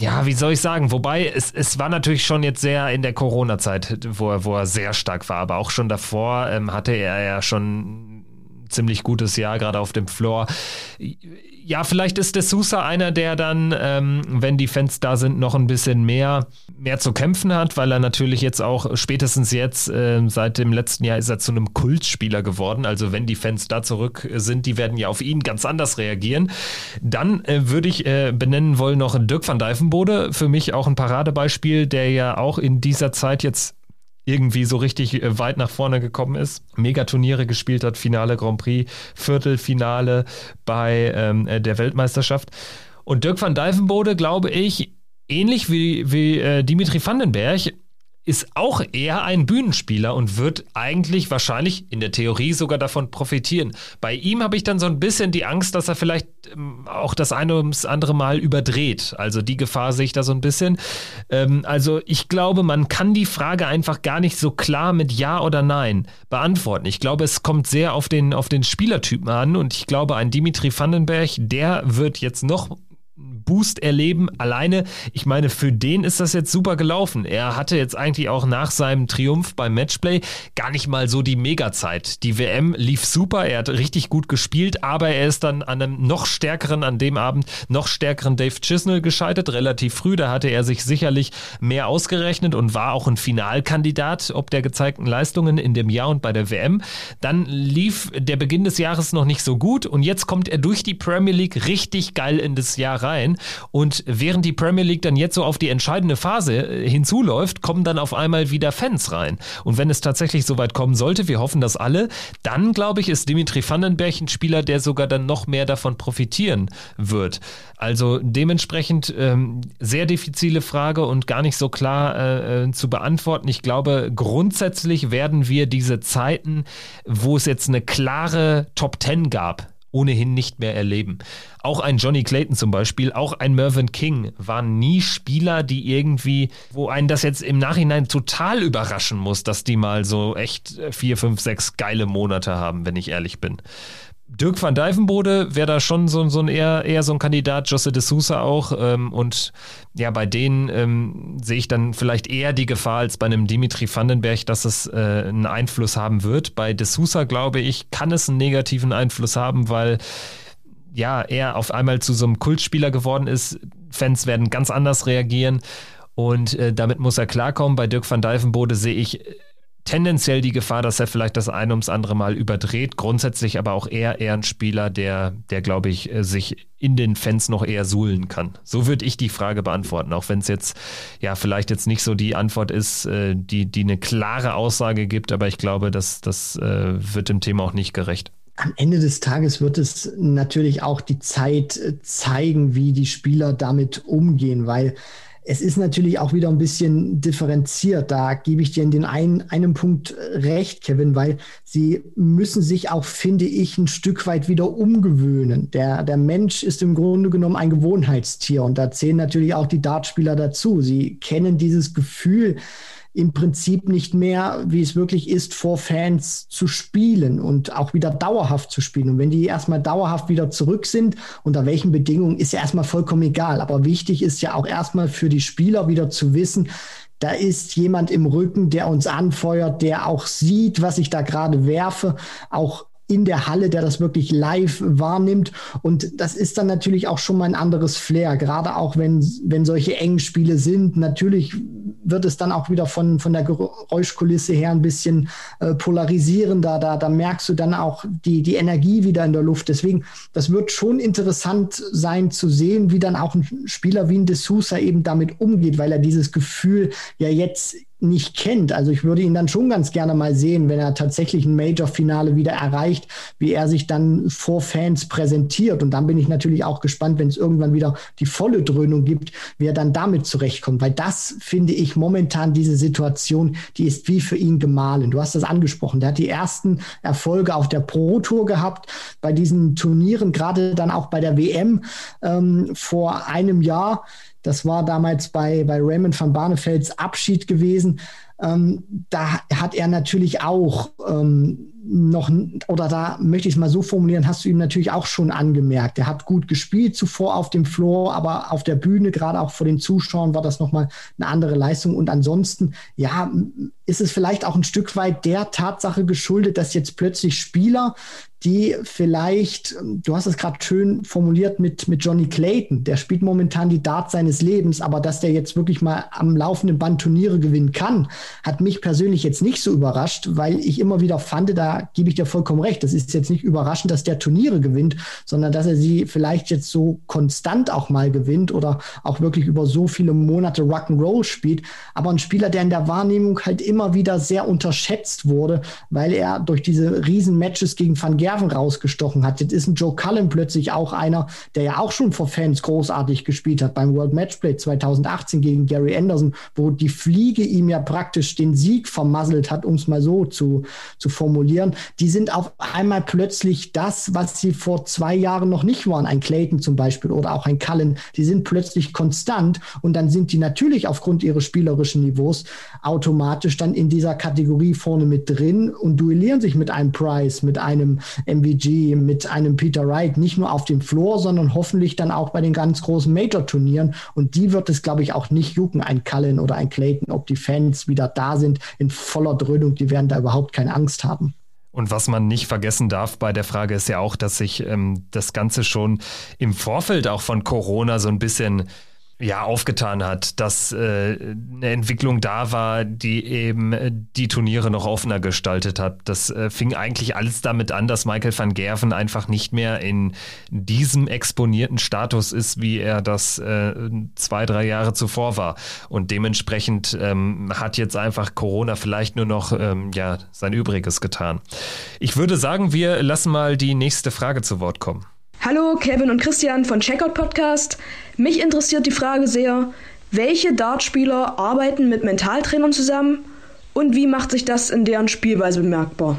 ja, wie soll ich sagen, wobei es, es war natürlich schon jetzt sehr in der Corona-Zeit, wo er, wo er sehr stark war, aber auch schon davor ähm, hatte er ja schon ziemlich gutes Jahr, gerade auf dem Floor. Ja, vielleicht ist de Sousa einer, der dann, ähm, wenn die Fans da sind, noch ein bisschen mehr, mehr zu kämpfen hat, weil er natürlich jetzt auch spätestens jetzt, äh, seit dem letzten Jahr ist er zu einem Kultspieler geworden. Also wenn die Fans da zurück sind, die werden ja auf ihn ganz anders reagieren. Dann äh, würde ich äh, benennen wollen noch Dirk van Duijvenbode, für mich auch ein Paradebeispiel, der ja auch in dieser Zeit jetzt irgendwie so richtig weit nach vorne gekommen ist, Megaturniere gespielt hat, Finale Grand Prix, Viertelfinale bei ähm, der Weltmeisterschaft. Und Dirk van Duijvenbode, glaube ich, ähnlich wie, wie äh, Dimitri Van den Bergh, ist auch eher ein Bühnenspieler und wird eigentlich wahrscheinlich in der Theorie sogar davon profitieren. Bei ihm habe ich dann so ein bisschen die Angst, dass er vielleicht ähm, auch das eine oder das andere Mal überdreht. Also die Gefahr sehe ich da so ein bisschen. Ähm, also ich glaube, man kann die Frage einfach gar nicht so klar mit Ja oder Nein beantworten. Ich glaube, es kommt sehr auf den, auf den Spielertypen an und ich glaube, ein Dimitri Van den Bergh, der wird jetzt noch Boost erleben, alleine, ich meine, für den ist das jetzt super gelaufen. Er hatte jetzt eigentlich auch nach seinem Triumph beim Matchplay gar nicht mal so die Mega-Zeit. Die W M lief super, er hat richtig gut gespielt, aber er ist dann an einem noch stärkeren, an dem Abend noch stärkeren Dave Chisnell gescheitert, relativ früh, da hatte er sich sicherlich mehr ausgerechnet und war auch ein Finalkandidat, ob der gezeigten Leistungen in dem Jahr und bei der W M. Dann lief der Beginn des Jahres noch nicht so gut und jetzt kommt er durch die Premier League richtig geil in das Jahr rein. Und während die Premier League dann jetzt so auf die entscheidende Phase hinzuläuft, kommen dann auf einmal wieder Fans rein. Und wenn es tatsächlich so weit kommen sollte, wir hoffen das alle, dann glaube ich, ist Dimitri Van den Bergh ein Spieler, der sogar dann noch mehr davon profitieren wird. Also dementsprechend ähm, sehr diffizile Frage und gar nicht so klar äh, zu beantworten. Ich glaube, grundsätzlich werden wir diese Zeiten, wo es jetzt eine klare Top Ten gab, ohnehin nicht mehr erleben. Auch ein Johnny Clayton zum Beispiel, auch ein Mervyn King waren nie Spieler, die irgendwie, wo einen das jetzt im Nachhinein total überraschen muss, dass die mal so echt vier, fünf, sechs geile Monate haben, wenn ich ehrlich bin. Dirk van Duijvenbode wäre da schon so, so ein eher, eher so ein Kandidat, José de Sousa auch. Ähm, und ja, bei denen ähm, sehe ich dann vielleicht eher die Gefahr als bei einem Dimitri Van den Bergh, dass es äh, einen Einfluss haben wird. Bei de Sousa, glaube ich, kann es einen negativen Einfluss haben, weil ja, er auf einmal zu so einem Kultspieler geworden ist. Fans werden ganz anders reagieren und äh, damit muss er klarkommen. Bei Dirk van Duijvenbode sehe ich tendenziell die Gefahr, dass er vielleicht das eine ums andere Mal überdreht. Grundsätzlich aber auch eher, eher ein Spieler, der, der glaube ich, sich in den Fans noch eher suhlen kann. So würde ich die Frage beantworten, auch wenn es jetzt ja vielleicht jetzt nicht so die Antwort ist, die, die eine klare Aussage gibt, aber ich glaube, das, das wird dem Thema auch nicht gerecht. Am Ende des Tages wird es natürlich auch die Zeit zeigen, wie die Spieler damit umgehen, weil es ist natürlich auch wieder ein bisschen differenziert. Da gebe ich dir in den einen, einem Punkt recht, Kevin, weil sie müssen sich auch, finde ich, ein Stück weit wieder umgewöhnen. Der, der Mensch ist im Grunde genommen ein Gewohnheitstier und da zählen natürlich auch die Dartspieler dazu. Sie kennen dieses Gefühl im Prinzip nicht mehr, wie es wirklich ist, vor Fans zu spielen und auch wieder dauerhaft zu spielen. Und wenn die erstmal dauerhaft wieder zurück sind, unter welchen Bedingungen, ist ja erstmal vollkommen egal. Aber wichtig ist ja auch erstmal für die Spieler wieder zu wissen, da ist jemand im Rücken, der uns anfeuert, der auch sieht, was ich da gerade werfe, auch in der Halle, der das wirklich live wahrnimmt. Und das ist dann natürlich auch schon mal ein anderes Flair, gerade auch wenn, wenn solche engen Spiele sind. Natürlich wird es dann auch wieder von, von der Geräuschkulisse her ein bisschen äh, polarisierender. Da, da merkst du dann auch die, die Energie wieder in der Luft. Deswegen, das wird schon interessant sein zu sehen, wie dann auch ein Spieler wie ein de Sousa eben damit umgeht, weil er dieses Gefühl ja jetzt nicht kennt. Also ich würde ihn dann schon ganz gerne mal sehen, wenn er tatsächlich ein Major-Finale wieder erreicht, wie er sich dann vor Fans präsentiert. Und dann bin ich natürlich auch gespannt, wenn es irgendwann wieder die volle Dröhnung gibt, wie er dann damit zurechtkommt. Weil das, finde ich, momentan diese Situation, die ist wie für ihn gemahlen. Du hast das angesprochen. Der hat die ersten Erfolge auf der Pro-Tour gehabt, bei diesen Turnieren, gerade dann auch bei der W M ähm, vor einem Jahr. Das war damals bei, bei Raymond van Barnevelds Abschied gewesen. Ähm, da hat er natürlich auch ähm, noch, oder da möchte ich es mal so formulieren, hast du ihm natürlich auch schon angemerkt. Er hat gut gespielt zuvor auf dem Floor, aber auf der Bühne, gerade auch vor den Zuschauern, war das nochmal eine andere Leistung. Und ansonsten, ja, ist es vielleicht auch ein Stück weit der Tatsache geschuldet, dass jetzt plötzlich Spieler, die vielleicht, du hast es gerade schön formuliert mit, mit Johnny Clayton, der spielt momentan die Darts seines Lebens, aber dass der jetzt wirklich mal am laufenden Band Turniere gewinnen kann, hat mich persönlich jetzt nicht so überrascht, weil ich immer wieder fand, da gebe ich dir vollkommen recht, das ist jetzt nicht überraschend, dass der Turniere gewinnt, sondern dass er sie vielleicht jetzt so konstant auch mal gewinnt oder auch wirklich über so viele Monate Rock'n'Roll spielt, aber ein Spieler, der in der Wahrnehmung halt immer immer wieder sehr unterschätzt wurde, weil er durch diese riesen Matches gegen Van Gerven rausgestochen hat. Jetzt ist ein Joe Cullen plötzlich auch einer, der ja auch schon vor Fans großartig gespielt hat beim World Matchplay zweitausendachtzehn gegen Gary Anderson, wo die Fliege ihm ja praktisch den Sieg vermasselt hat, um es mal so zu, zu formulieren. Die sind auf einmal plötzlich das, was sie vor zwei Jahren noch nicht waren, ein Clayton zum Beispiel oder auch ein Cullen. Die sind plötzlich konstant und dann sind die natürlich aufgrund ihres spielerischen Niveaus automatisch dann in dieser Kategorie vorne mit drin und duellieren sich mit einem Price, mit einem M V G, mit einem Peter Wright, nicht nur auf dem Floor, sondern hoffentlich dann auch bei den ganz großen Major-Turnieren. Und die wird es, glaube ich, auch nicht jucken, ein Cullen oder ein Clayton, ob die Fans wieder da sind in voller Dröhnung. Die werden da überhaupt keine Angst haben. Und was man nicht vergessen darf bei der Frage ist ja auch, dass sich ähm, das Ganze schon im Vorfeld auch von Corona so ein bisschen ja aufgetan hat, dass äh, eine Entwicklung da war, die eben äh, die Turniere noch offener gestaltet hat. Das äh, fing eigentlich alles damit an, dass Michael van Gerven einfach nicht mehr in diesem exponierten Status ist, wie er das äh, zwei, drei Jahre zuvor war. Und dementsprechend ähm, hat jetzt einfach Corona vielleicht nur noch ähm, ja sein Übriges getan. Ich würde sagen, wir lassen mal die nächste Frage zu Wort kommen. Hallo Kevin und Christian von Checkout Podcast. Mich interessiert die Frage sehr, welche Dartspieler arbeiten mit Mentaltrainern zusammen und wie macht sich das in deren Spielweise bemerkbar?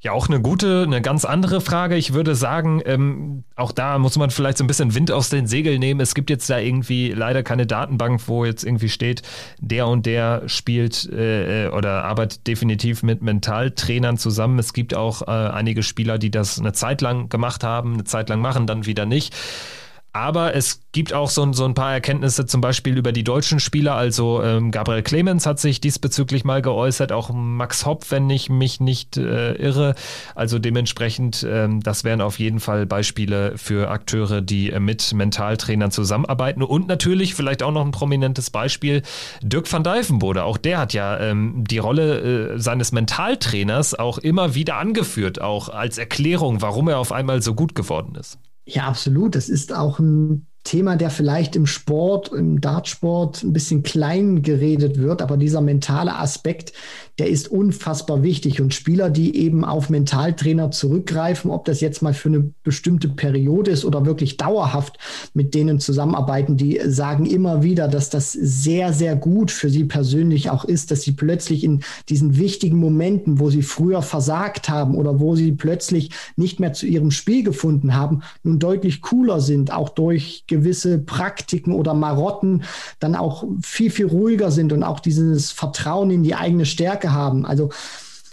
Ja, auch eine gute, eine ganz andere Frage. Ich würde sagen, ähm, auch da muss man vielleicht so ein bisschen Wind aus den Segeln nehmen. Es gibt jetzt da irgendwie leider keine Datenbank, wo jetzt irgendwie steht, der und der spielt äh, oder arbeitet definitiv mit Mentaltrainern zusammen. Es gibt auch äh, einige Spieler, die das eine Zeit lang gemacht haben, eine Zeit lang machen, dann wieder nicht. Aber es gibt auch so, so ein paar Erkenntnisse zum Beispiel über die deutschen Spieler. Also ähm, Gabriel Clemens hat sich diesbezüglich mal geäußert, auch Max Hopp, wenn ich mich nicht äh, irre. Also dementsprechend, ähm, das wären auf jeden Fall Beispiele für Akteure, die äh, mit Mentaltrainern zusammenarbeiten. Und natürlich vielleicht auch noch ein prominentes Beispiel, Dirk van Duijvenbode. Auch der hat ja ähm, die Rolle äh, seines Mentaltrainers auch immer wieder angeführt, auch als Erklärung, warum er auf einmal so gut geworden ist. Ja, absolut. Das ist auch ein Thema, der vielleicht im Sport, im Dartsport ein bisschen klein geredet wird, aber dieser mentale Aspekt, der ist unfassbar wichtig und Spieler, die eben auf Mentaltrainer zurückgreifen, ob das jetzt mal für eine bestimmte Periode ist oder wirklich dauerhaft mit denen zusammenarbeiten, die sagen immer wieder, dass das sehr, sehr gut für sie persönlich auch ist, dass sie plötzlich in diesen wichtigen Momenten, wo sie früher versagt haben oder wo sie plötzlich nicht mehr zu ihrem Spiel gefunden haben, nun deutlich cooler sind, auch durch gewisse Praktiken oder Marotten dann auch viel, viel ruhiger sind und auch dieses Vertrauen in die eigene Stärke haben. Also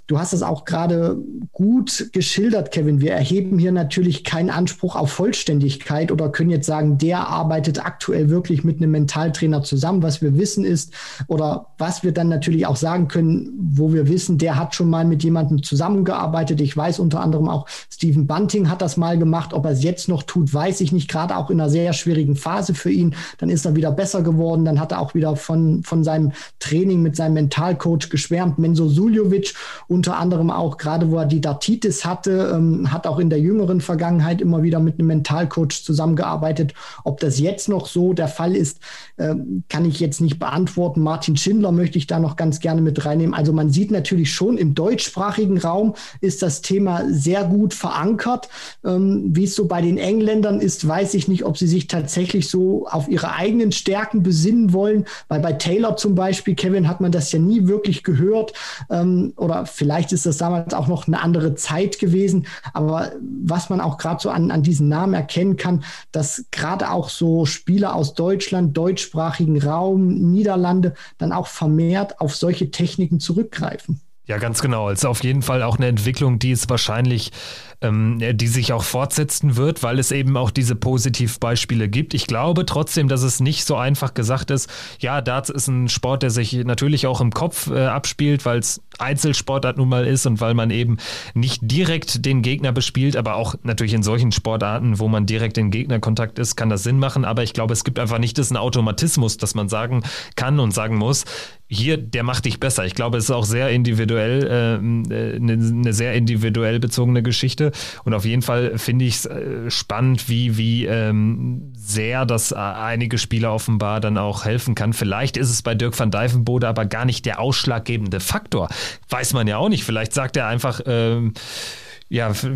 du hast es auch gerade gut geschildert, Kevin. Wir erheben hier natürlich keinen Anspruch auf Vollständigkeit oder können jetzt sagen, der arbeitet aktuell wirklich mit einem Mentaltrainer zusammen. Was wir wissen ist oder was wir dann natürlich auch sagen können, wo wir wissen, der hat schon mal mit jemandem zusammengearbeitet. Ich weiß unter anderem auch, Stephen Bunting hat das mal gemacht. Ob er es jetzt noch tut, weiß ich nicht. Gerade auch in einer sehr schwierigen Phase für ihn. Dann ist er wieder besser geworden. Dann hat er auch wieder von, von seinem Training mit seinem Mentalcoach geschwärmt. Menzo Suljovic unter anderem auch, gerade wo er die Dartitis hatte, ähm, hat auch in der jüngeren Vergangenheit immer wieder mit einem Mentalcoach zusammengearbeitet. Ob das jetzt noch so der Fall ist, äh, kann ich jetzt nicht beantworten. Martin Schindler möchte ich da noch ganz gerne mit reinnehmen. Also man sieht natürlich schon, im deutschsprachigen Raum ist das Thema sehr gut verankert. Ähm, wie es so bei den Engländern ist, weiß ich nicht, ob sie sich tatsächlich so auf ihre eigenen Stärken besinnen wollen, weil bei Taylor zum Beispiel, Kevin, hat man das ja nie wirklich gehört ähm, oder vielleicht Vielleicht ist das damals auch noch eine andere Zeit gewesen, aber was man auch gerade so an, an diesen Namen erkennen kann, dass gerade auch so Spieler aus Deutschland, deutschsprachigen Raum, Niederlande dann auch vermehrt auf solche Techniken zurückgreifen. Ja, ganz genau. Es ist auf jeden Fall auch eine Entwicklung, die es wahrscheinlich, ähm, die sich auch fortsetzen wird, weil es eben auch diese Positivbeispiele gibt. Ich glaube trotzdem, dass es nicht so einfach gesagt ist. Ja, Darts ist ein Sport, der sich natürlich auch im Kopf äh, abspielt, weil es Einzelsportart nun mal ist und weil man eben nicht direkt den Gegner bespielt, aber auch natürlich in solchen Sportarten, wo man direkt in Gegnerkontakt ist, kann das Sinn machen. Aber ich glaube, es gibt einfach nicht diesen Automatismus, dass man sagen kann und sagen muss, hier, der macht dich besser. Ich glaube, es ist auch sehr individuell, äh, eine, eine sehr individuell bezogene Geschichte. Und auf jeden Fall finde ich es spannend, wie, wie ähm, sehr das einige Spieler offenbar dann auch helfen kann. Vielleicht ist es bei Dirk van Duijvenbode aber gar nicht der ausschlaggebende Faktor. Weiß man ja auch nicht. Vielleicht sagt er einfach, ähm, ja, f-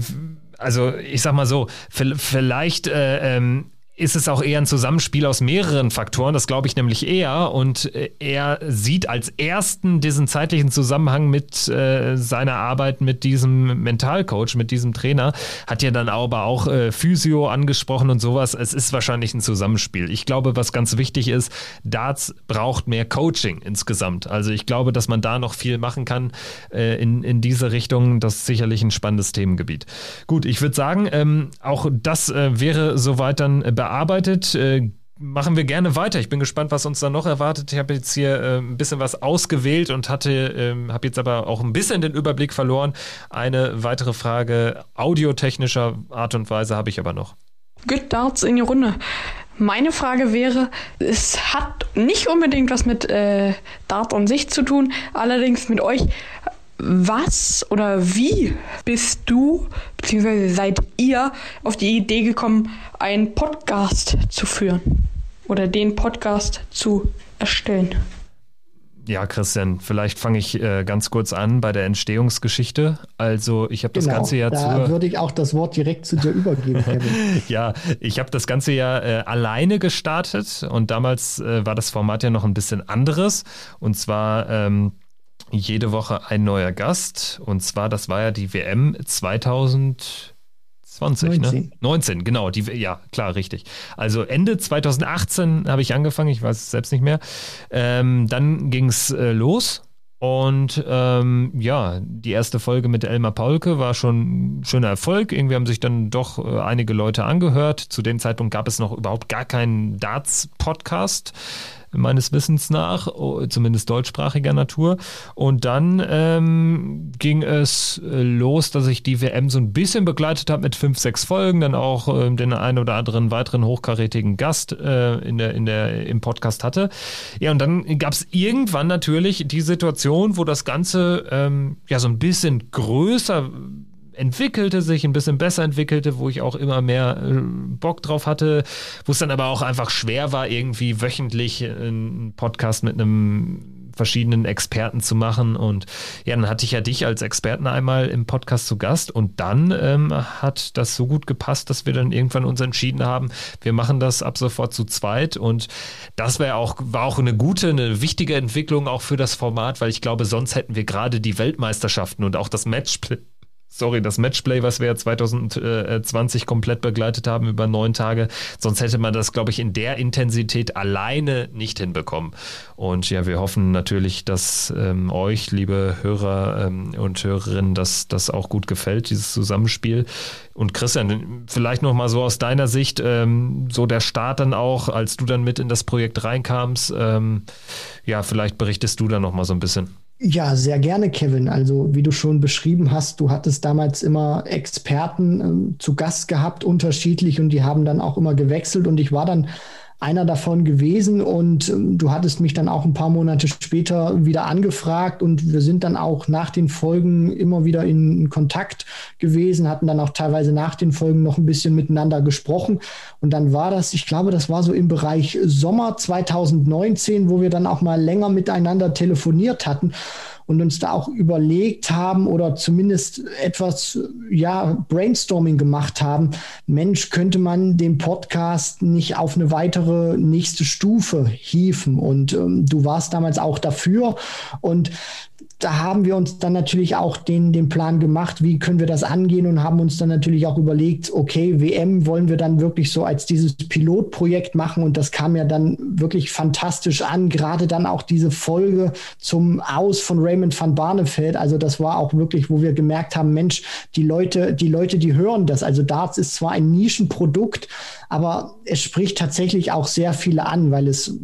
also ich sag mal so, v- vielleicht äh, ähm, ist es auch eher ein Zusammenspiel aus mehreren Faktoren, das glaube ich nämlich eher, und er sieht als ersten diesen zeitlichen Zusammenhang mit äh, seiner Arbeit mit diesem Mentalcoach, mit diesem Trainer, hat ja dann aber auch äh, Physio angesprochen und sowas. Es ist wahrscheinlich ein Zusammenspiel. Ich glaube, was ganz wichtig ist, Darts braucht mehr Coaching insgesamt. Also ich glaube, dass man da noch viel machen kann äh, in, in diese Richtung. Das ist sicherlich ein spannendes Themengebiet. Gut, ich würde sagen, ähm, auch das äh, wäre soweit dann beantwortet. Arbeitet, äh, machen wir gerne weiter. Ich bin gespannt, was uns da noch erwartet. Ich habe jetzt hier äh, ein bisschen was ausgewählt und hatte, äh, habe jetzt aber auch ein bisschen den Überblick verloren. Eine weitere Frage audiotechnischer Art und Weise habe ich aber noch. Good Darts in die Runde. Meine Frage wäre, es hat nicht unbedingt was mit äh, Darts an sich zu tun, allerdings mit euch. Was oder wie bist du, beziehungsweise seid ihr auf die Idee gekommen, einen Podcast zu führen oder den Podcast zu erstellen? Ja, Christian, vielleicht fange ich äh, ganz kurz an bei der Entstehungsgeschichte. Also ich habe das genau, Ganze ja da zu... Da würde ich auch das Wort direkt zu dir übergeben, Kevin. Ja, ich habe das Ganze ja äh, alleine gestartet und damals äh, war das Format ja noch ein bisschen anderes. Und zwar... Ähm, jede Woche ein neuer Gast, und zwar, das war ja die W M zwanzig zwanzig, neunzehn. Ne? neunzehn, genau, die, ja, klar, richtig. Also Ende zwanzig achtzehn habe ich angefangen, ich weiß es selbst nicht mehr. Ähm, dann ging es äh, los. Und ähm, ja, die erste Folge mit Elmar Paulke war schon ein schöner Erfolg. Irgendwie haben sich dann doch äh, einige Leute angehört. Zu dem Zeitpunkt gab es noch überhaupt gar keinen Darts-Podcast, meines Wissens nach, zumindest deutschsprachiger Natur. Und dann ähm, ging es los, dass ich die W M so ein bisschen begleitet habe mit fünf, sechs Folgen, dann auch äh, den einen oder anderen weiteren hochkarätigen Gast äh, in der, in der, im Podcast hatte. Ja, und dann gab es irgendwann natürlich die Situation, wo das Ganze ähm, ja so ein bisschen größer entwickelte sich, ein bisschen besser entwickelte, wo ich auch immer mehr äh, Bock drauf hatte, wo es dann aber auch einfach schwer war, irgendwie wöchentlich einen Podcast mit einem verschiedenen Experten zu machen, und ja, dann hatte ich ja dich als Experten einmal im Podcast zu Gast, und dann ähm, hat das so gut gepasst, dass wir dann irgendwann uns entschieden haben, wir machen das ab sofort zu zweit, und das wär auch, war auch eine gute, eine wichtige Entwicklung auch für das Format, weil ich glaube, sonst hätten wir gerade die Weltmeisterschaften und auch das Matchplay Sorry, das Matchplay, was wir ja zwanzig zwanzig komplett begleitet haben über neun Tage, sonst hätte man das, glaube ich, in der Intensität alleine nicht hinbekommen. Und ja, wir hoffen natürlich, dass ähm, euch, liebe Hörer ähm, und Hörerinnen, dass das auch gut gefällt, dieses Zusammenspiel. Und Christian, vielleicht nochmal so aus deiner Sicht, ähm, so der Start dann auch, als du dann mit in das Projekt reinkamst, ähm, ja, vielleicht berichtest du da nochmal so ein bisschen. Ja, sehr gerne, Kevin. Also wie du schon beschrieben hast, du hattest damals immer Experten ähm, zu Gast gehabt, unterschiedlich, und die haben dann auch immer gewechselt, und ich war dann einer davon gewesen, und ähm, du hattest mich dann auch ein paar Monate später wieder angefragt, und wir sind dann auch nach den Folgen immer wieder in, in Kontakt gewesen, hatten dann auch teilweise nach den Folgen noch ein bisschen miteinander gesprochen, und dann war das, ich glaube, das war so im Bereich Sommer zwanzig neunzehn, wo wir dann auch mal länger miteinander telefoniert hatten und uns da auch überlegt haben oder zumindest etwas, ja, Brainstorming gemacht haben. Mensch, könnte man den Podcast nicht auf eine weitere nächste Stufe hieven? Und ähm, du warst damals auch dafür, und da haben wir uns dann natürlich auch den, den Plan gemacht, wie können wir das angehen, und haben uns dann natürlich auch überlegt, okay, W M wollen wir dann wirklich so als dieses Pilotprojekt machen, und das kam ja dann wirklich fantastisch an, gerade dann auch diese Folge zum Aus von Raymond van Barneveld, also das war auch wirklich, wo wir gemerkt haben, Mensch, die Leute, die Leute, die hören das, also Darts ist zwar ein Nischenprodukt, aber es spricht tatsächlich auch sehr viele an, weil es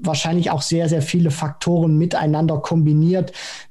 wahrscheinlich auch sehr, sehr viele Faktoren miteinander kombiniert,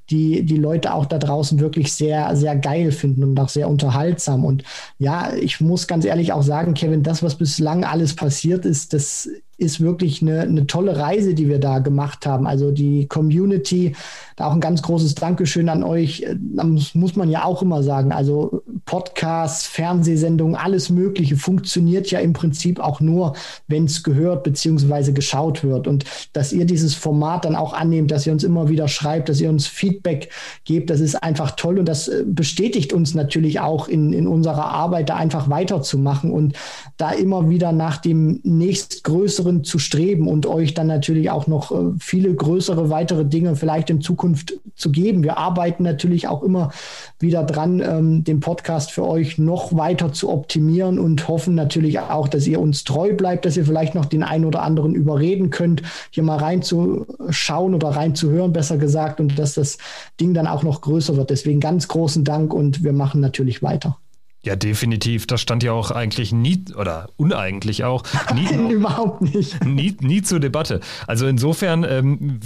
die die Leute auch da draußen wirklich sehr, sehr geil finden und auch sehr unterhaltsam. Und ja, ich muss ganz ehrlich auch sagen, Kevin, das, was bislang alles passiert ist, das ist wirklich eine, eine tolle Reise, die wir da gemacht haben. Also die Community, da auch ein ganz großes Dankeschön an euch. Das muss man ja auch immer sagen. Also Podcasts, Fernsehsendungen, alles Mögliche funktioniert ja im Prinzip auch nur, wenn es gehört bzw. geschaut wird. Und dass ihr dieses Format dann auch annehmt, dass ihr uns immer wieder schreibt, dass ihr uns Feedback gebt, das ist einfach toll. Und das bestätigt uns natürlich auch in, in unserer Arbeit, da einfach weiterzumachen und da immer wieder nach dem nächstgrößeren zu streben und euch dann natürlich auch noch viele größere, weitere Dinge vielleicht in Zukunft zu geben. Wir arbeiten natürlich auch immer wieder dran, den Podcast für euch noch weiter zu optimieren und hoffen natürlich auch, dass ihr uns treu bleibt, dass ihr vielleicht noch den einen oder anderen überreden könnt, hier mal reinzuschauen oder reinzuhören, besser gesagt, und dass das Ding dann auch noch größer wird. Deswegen ganz großen Dank, und wir machen natürlich weiter. Ja, definitiv. Das stand ja auch eigentlich nie, oder uneigentlich auch, nie, überhaupt nicht. nie, nie zur Debatte. Also insofern, ähm,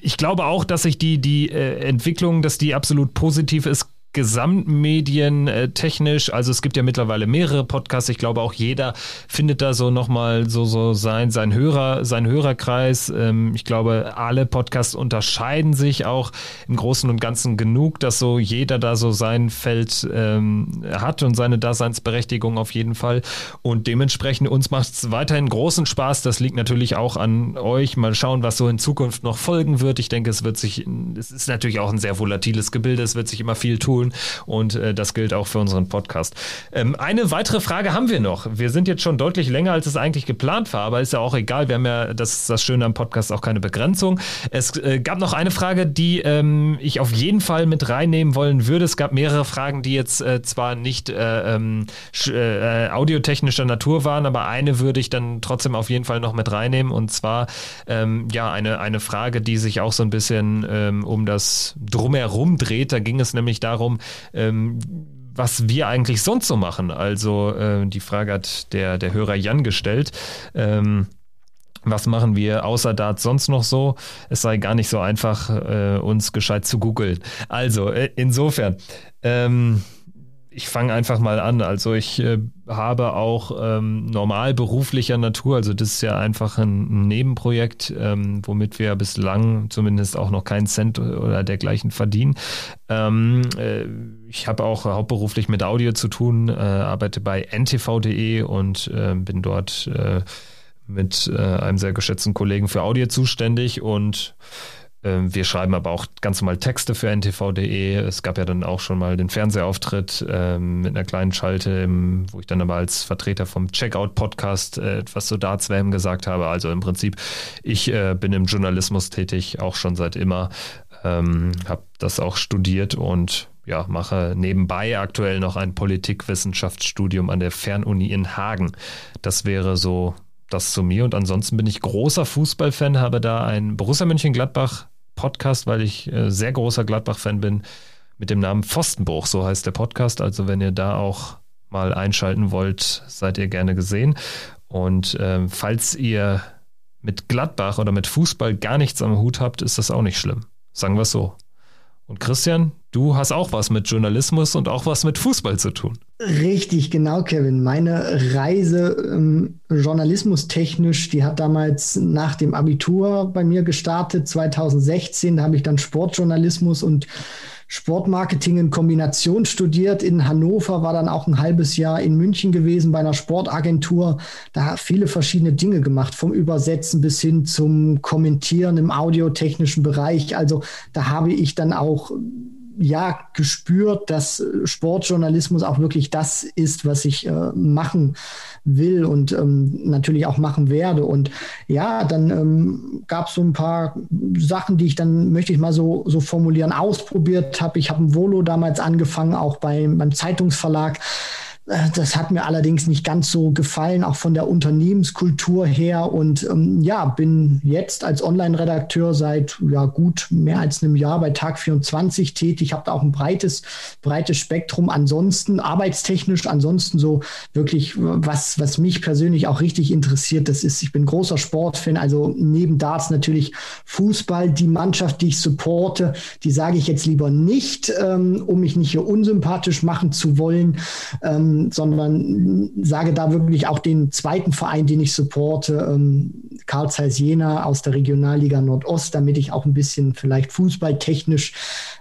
ich glaube auch, dass sich die, die äh, Entwicklung, dass die absolut positiv ist, gesamtmedientechnisch. Also es gibt ja mittlerweile mehrere Podcasts. Ich glaube, auch jeder findet da so nochmal so, so sein, sein Hörer, sein Hörerkreis. Ich glaube, alle Podcasts unterscheiden sich auch im Großen und Ganzen genug, dass so jeder da so sein Feld ähm, hat und seine Daseinsberechtigung auf jeden Fall. Und dementsprechend, uns macht es weiterhin großen Spaß. Das liegt natürlich auch an euch. Mal schauen, was so in Zukunft noch folgen wird. Ich denke, es wird sich, es ist natürlich auch ein sehr volatiles Gebilde. Es wird sich immer viel tun. Und äh, das gilt auch für unseren Podcast. Ähm, eine weitere Frage haben wir noch. Wir sind jetzt schon deutlich länger, als es eigentlich geplant war, aber ist ja auch egal. Wir haben ja, das ist das Schöne am Podcast, auch keine Begrenzung. Es äh, gab noch eine Frage, die ähm, ich auf jeden Fall mit reinnehmen wollen würde. Es gab mehrere Fragen, die jetzt äh, zwar nicht äh, äh, audiotechnischer Natur waren, aber eine würde ich dann trotzdem auf jeden Fall noch mit reinnehmen. Und zwar ähm, ja eine, eine Frage, die sich auch so ein bisschen ähm, um das Drumherum dreht. Da ging es nämlich darum, was wir eigentlich sonst so machen. Also äh, die Frage hat der, der Hörer Jan gestellt. Ähm, was machen wir außer Darts sonst noch so? Es sei gar nicht so einfach, äh, uns gescheit zu googeln. Also äh, insofern, ähm, ich fange einfach mal an. Also ich äh, habe auch ähm, normal beruflicher Natur, also das ist ja einfach ein Nebenprojekt, ähm, womit wir bislang zumindest auch noch keinen Cent oder dergleichen verdienen. Ähm, äh, ich habe auch hauptberuflich mit Audio zu tun, äh, arbeite bei n t v punkt d e und äh, bin dort äh, mit äh, einem sehr geschätzten Kollegen für Audio zuständig, und wir schreiben aber auch ganz normal Texte für n t v punkt d e. Es gab ja dann auch schon mal den Fernsehauftritt ähm, mit einer kleinen Schalte, im, wo ich dann aber als Vertreter vom Checkout Podcast äh, etwas zu Darts-W M gesagt habe. Also im Prinzip, ich äh, bin im Journalismus tätig, auch schon seit immer. Ähm, habe das auch studiert und ja, mache nebenbei aktuell noch ein Politikwissenschaftsstudium an der Fernuni in Hagen. Das wäre so das zu mir, und ansonsten bin ich großer Fußballfan, habe da einen Borussia Mönchengladbach Podcast, weil ich äh, sehr großer Gladbach-Fan bin, mit dem Namen Pfostenbruch, so heißt der Podcast. Also wenn ihr da auch mal einschalten wollt, seid ihr gerne gesehen. Und äh, falls ihr mit Gladbach oder mit Fußball gar nichts am Hut habt, ist das auch nicht schlimm. Sagen wir es so. Und Christian, du hast auch was mit Journalismus und auch was mit Fußball zu tun. Richtig, genau, Kevin. Meine Reise ähm, journalismustechnisch, die hat damals nach dem Abitur bei mir gestartet, zwanzig sechzehn. Da habe ich dann Sportjournalismus und Sportmarketing in Kombination studiert. In Hannover war dann auch ein halbes Jahr in München gewesen bei einer Sportagentur. Da viele verschiedene Dinge gemacht, vom Übersetzen bis hin zum Kommentieren im audiotechnischen Bereich. Also da habe ich dann auch ja, gespürt, dass Sportjournalismus auch wirklich das ist, was ich äh, machen will und ähm, natürlich auch machen werde. Und ja, dann ähm, gab es so ein paar Sachen, die ich dann, möchte ich mal so, so formulieren, ausprobiert habe. Ich habe ein Volo damals angefangen, auch bei, beim Zeitungsverlag. Das hat mir allerdings nicht ganz so gefallen, auch von der Unternehmenskultur her. Und ähm, ja, bin jetzt als Online-Redakteur seit ja gut mehr als einem Jahr bei Tag vierundzwanzig tätig. Ich habe da auch ein breites, breites Spektrum. Ansonsten arbeitstechnisch, ansonsten so wirklich, was, was mich persönlich auch richtig interessiert, das ist, ich bin großer Sportfan. Also neben Darts natürlich Fußball, die Mannschaft, die ich supporte, die sage ich jetzt lieber nicht, ähm, um mich nicht hier unsympathisch machen zu wollen. Ähm, sondern sage da wirklich auch den zweiten Verein, den ich supporte, ähm, Carl Zeiss Jena aus der Regionalliga Nordost, damit ich auch ein bisschen vielleicht fußballtechnisch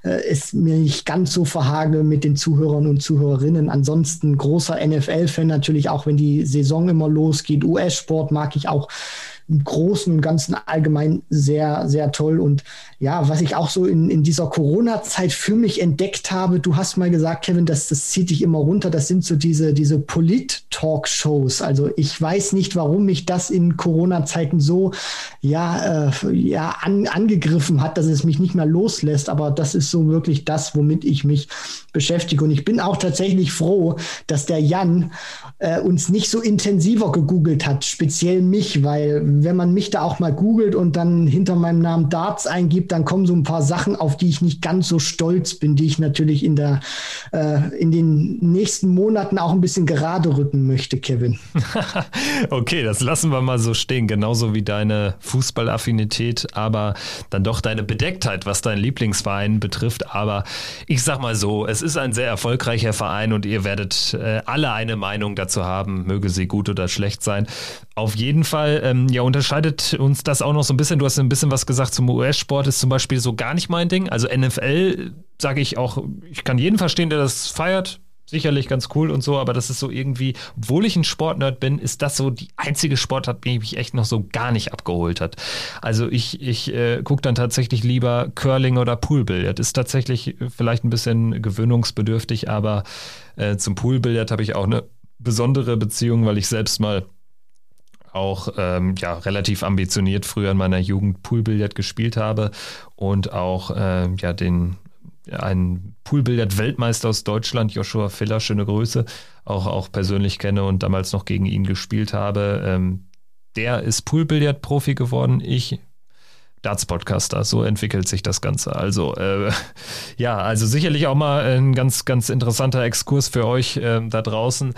äh, es mir nicht ganz so verhage mit den Zuhörern und Zuhörerinnen. Ansonsten großer N F L-Fan natürlich, auch wenn die Saison immer losgeht. U S-Sport mag ich auch im Großen und Ganzen allgemein sehr, sehr toll. Und ja, was ich auch so in, in dieser Corona-Zeit für mich entdeckt habe, du hast mal gesagt, Kevin, das, das zieht dich immer runter, das sind so diese, diese Polit-Talk-Shows. Also ich weiß nicht, warum mich das in Corona-Zeiten so ja, äh, ja, an, angegriffen hat, dass es mich nicht mehr loslässt. Aber das ist so wirklich das, womit ich mich beschäftige. Und ich bin auch tatsächlich froh, dass der Jan äh, uns nicht so intensiver gegoogelt hat, speziell mich, weil wenn man mich da auch mal googelt und dann hinter meinem Namen Darts eingibt, dann kommen so ein paar Sachen, auf die ich nicht ganz so stolz bin, die ich natürlich in der äh, in den nächsten Monaten auch ein bisschen gerade rücken möchte, Kevin. Okay, das lassen wir mal so stehen, genauso wie deine Fußballaffinität, aber dann doch deine Bedecktheit, was deinen Lieblingsverein betrifft. Aber ich sag mal so, es ist ein sehr erfolgreicher Verein und ihr werdet äh, alle eine Meinung dazu haben, möge sie gut oder schlecht sein. Auf jeden Fall, ähm, ja, unterscheidet uns das auch noch so ein bisschen. Du hast ein bisschen was gesagt zum U S-Sport, ist zum Beispiel so gar nicht mein Ding. Also N F L sage ich auch, ich kann jeden verstehen, der das feiert. Sicherlich ganz cool und so, aber das ist so irgendwie, obwohl ich ein Sportnerd bin, ist das so die einzige Sportart, die mich echt noch so gar nicht abgeholt hat. Also ich, ich äh, gucke dann tatsächlich lieber Curling oder Poolbillard. Ist tatsächlich vielleicht ein bisschen gewöhnungsbedürftig, aber äh, zum Poolbillard habe ich auch eine besondere Beziehung, weil ich selbst mal auch ähm, ja, relativ ambitioniert früher in meiner Jugend Poolbillard gespielt habe und auch äh, ja, den einen Poolbillard-Weltmeister aus Deutschland, Joshua Filler, schöne Grüße, auch, auch persönlich kenne und damals noch gegen ihn gespielt habe. Ähm, der ist Poolbillard-Profi geworden, ich Darts-Podcaster, so entwickelt sich das Ganze. Also äh, ja, also sicherlich auch mal ein ganz, ganz interessanter Exkurs für euch äh, da draußen.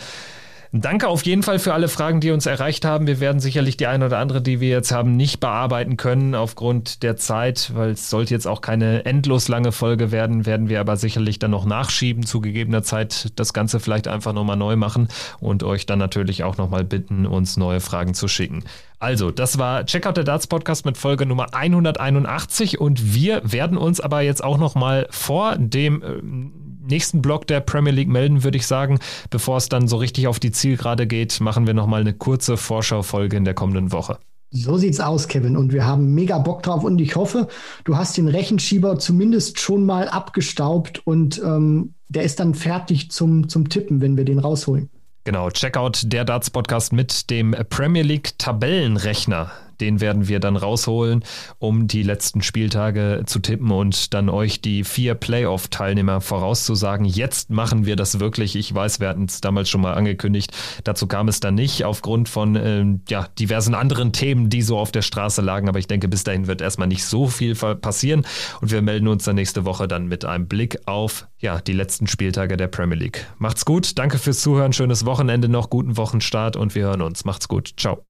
Danke auf jeden Fall für alle Fragen, die uns erreicht haben. Wir werden sicherlich die eine oder andere, die wir jetzt haben, nicht bearbeiten können aufgrund der Zeit, weil es sollte jetzt auch keine endlos lange Folge werden, werden wir aber sicherlich dann noch nachschieben, zu gegebener Zeit das Ganze vielleicht einfach nochmal neu machen und euch dann natürlich auch nochmal bitten, uns neue Fragen zu schicken. Also, das war Checkout der Darts Podcast mit Folge Nummer hunderteinundachtzig und wir werden uns aber jetzt auch nochmal vor dem äh, nächsten Block der Premier League melden, würde ich sagen. Bevor es dann so richtig auf die Zielgerade geht, machen wir nochmal eine kurze Vorschaufolge in der kommenden Woche. So sieht's aus, Kevin, und wir haben mega Bock drauf und ich hoffe, du hast den Rechenschieber zumindest schon mal abgestaubt und ähm, der ist dann fertig zum, zum Tippen, wenn wir den rausholen. Genau, Checkout der Darts Podcast mit dem Premier League Tabellenrechner. Den werden wir dann rausholen, um die letzten Spieltage zu tippen und dann euch die vier Playoff-Teilnehmer vorauszusagen. Jetzt machen wir das wirklich. Ich weiß, wir hatten es damals schon mal angekündigt. Dazu kam es dann nicht aufgrund von ähm, ja, diversen anderen Themen, die so auf der Straße lagen. Aber ich denke, bis dahin wird erstmal nicht so viel passieren. Und wir melden uns dann nächste Woche dann mit einem Blick auf ja, die letzten Spieltage der Premier League. Macht's gut. Danke fürs Zuhören. Schönes Wochenende noch. Guten Wochenstart und wir hören uns. Macht's gut. Ciao.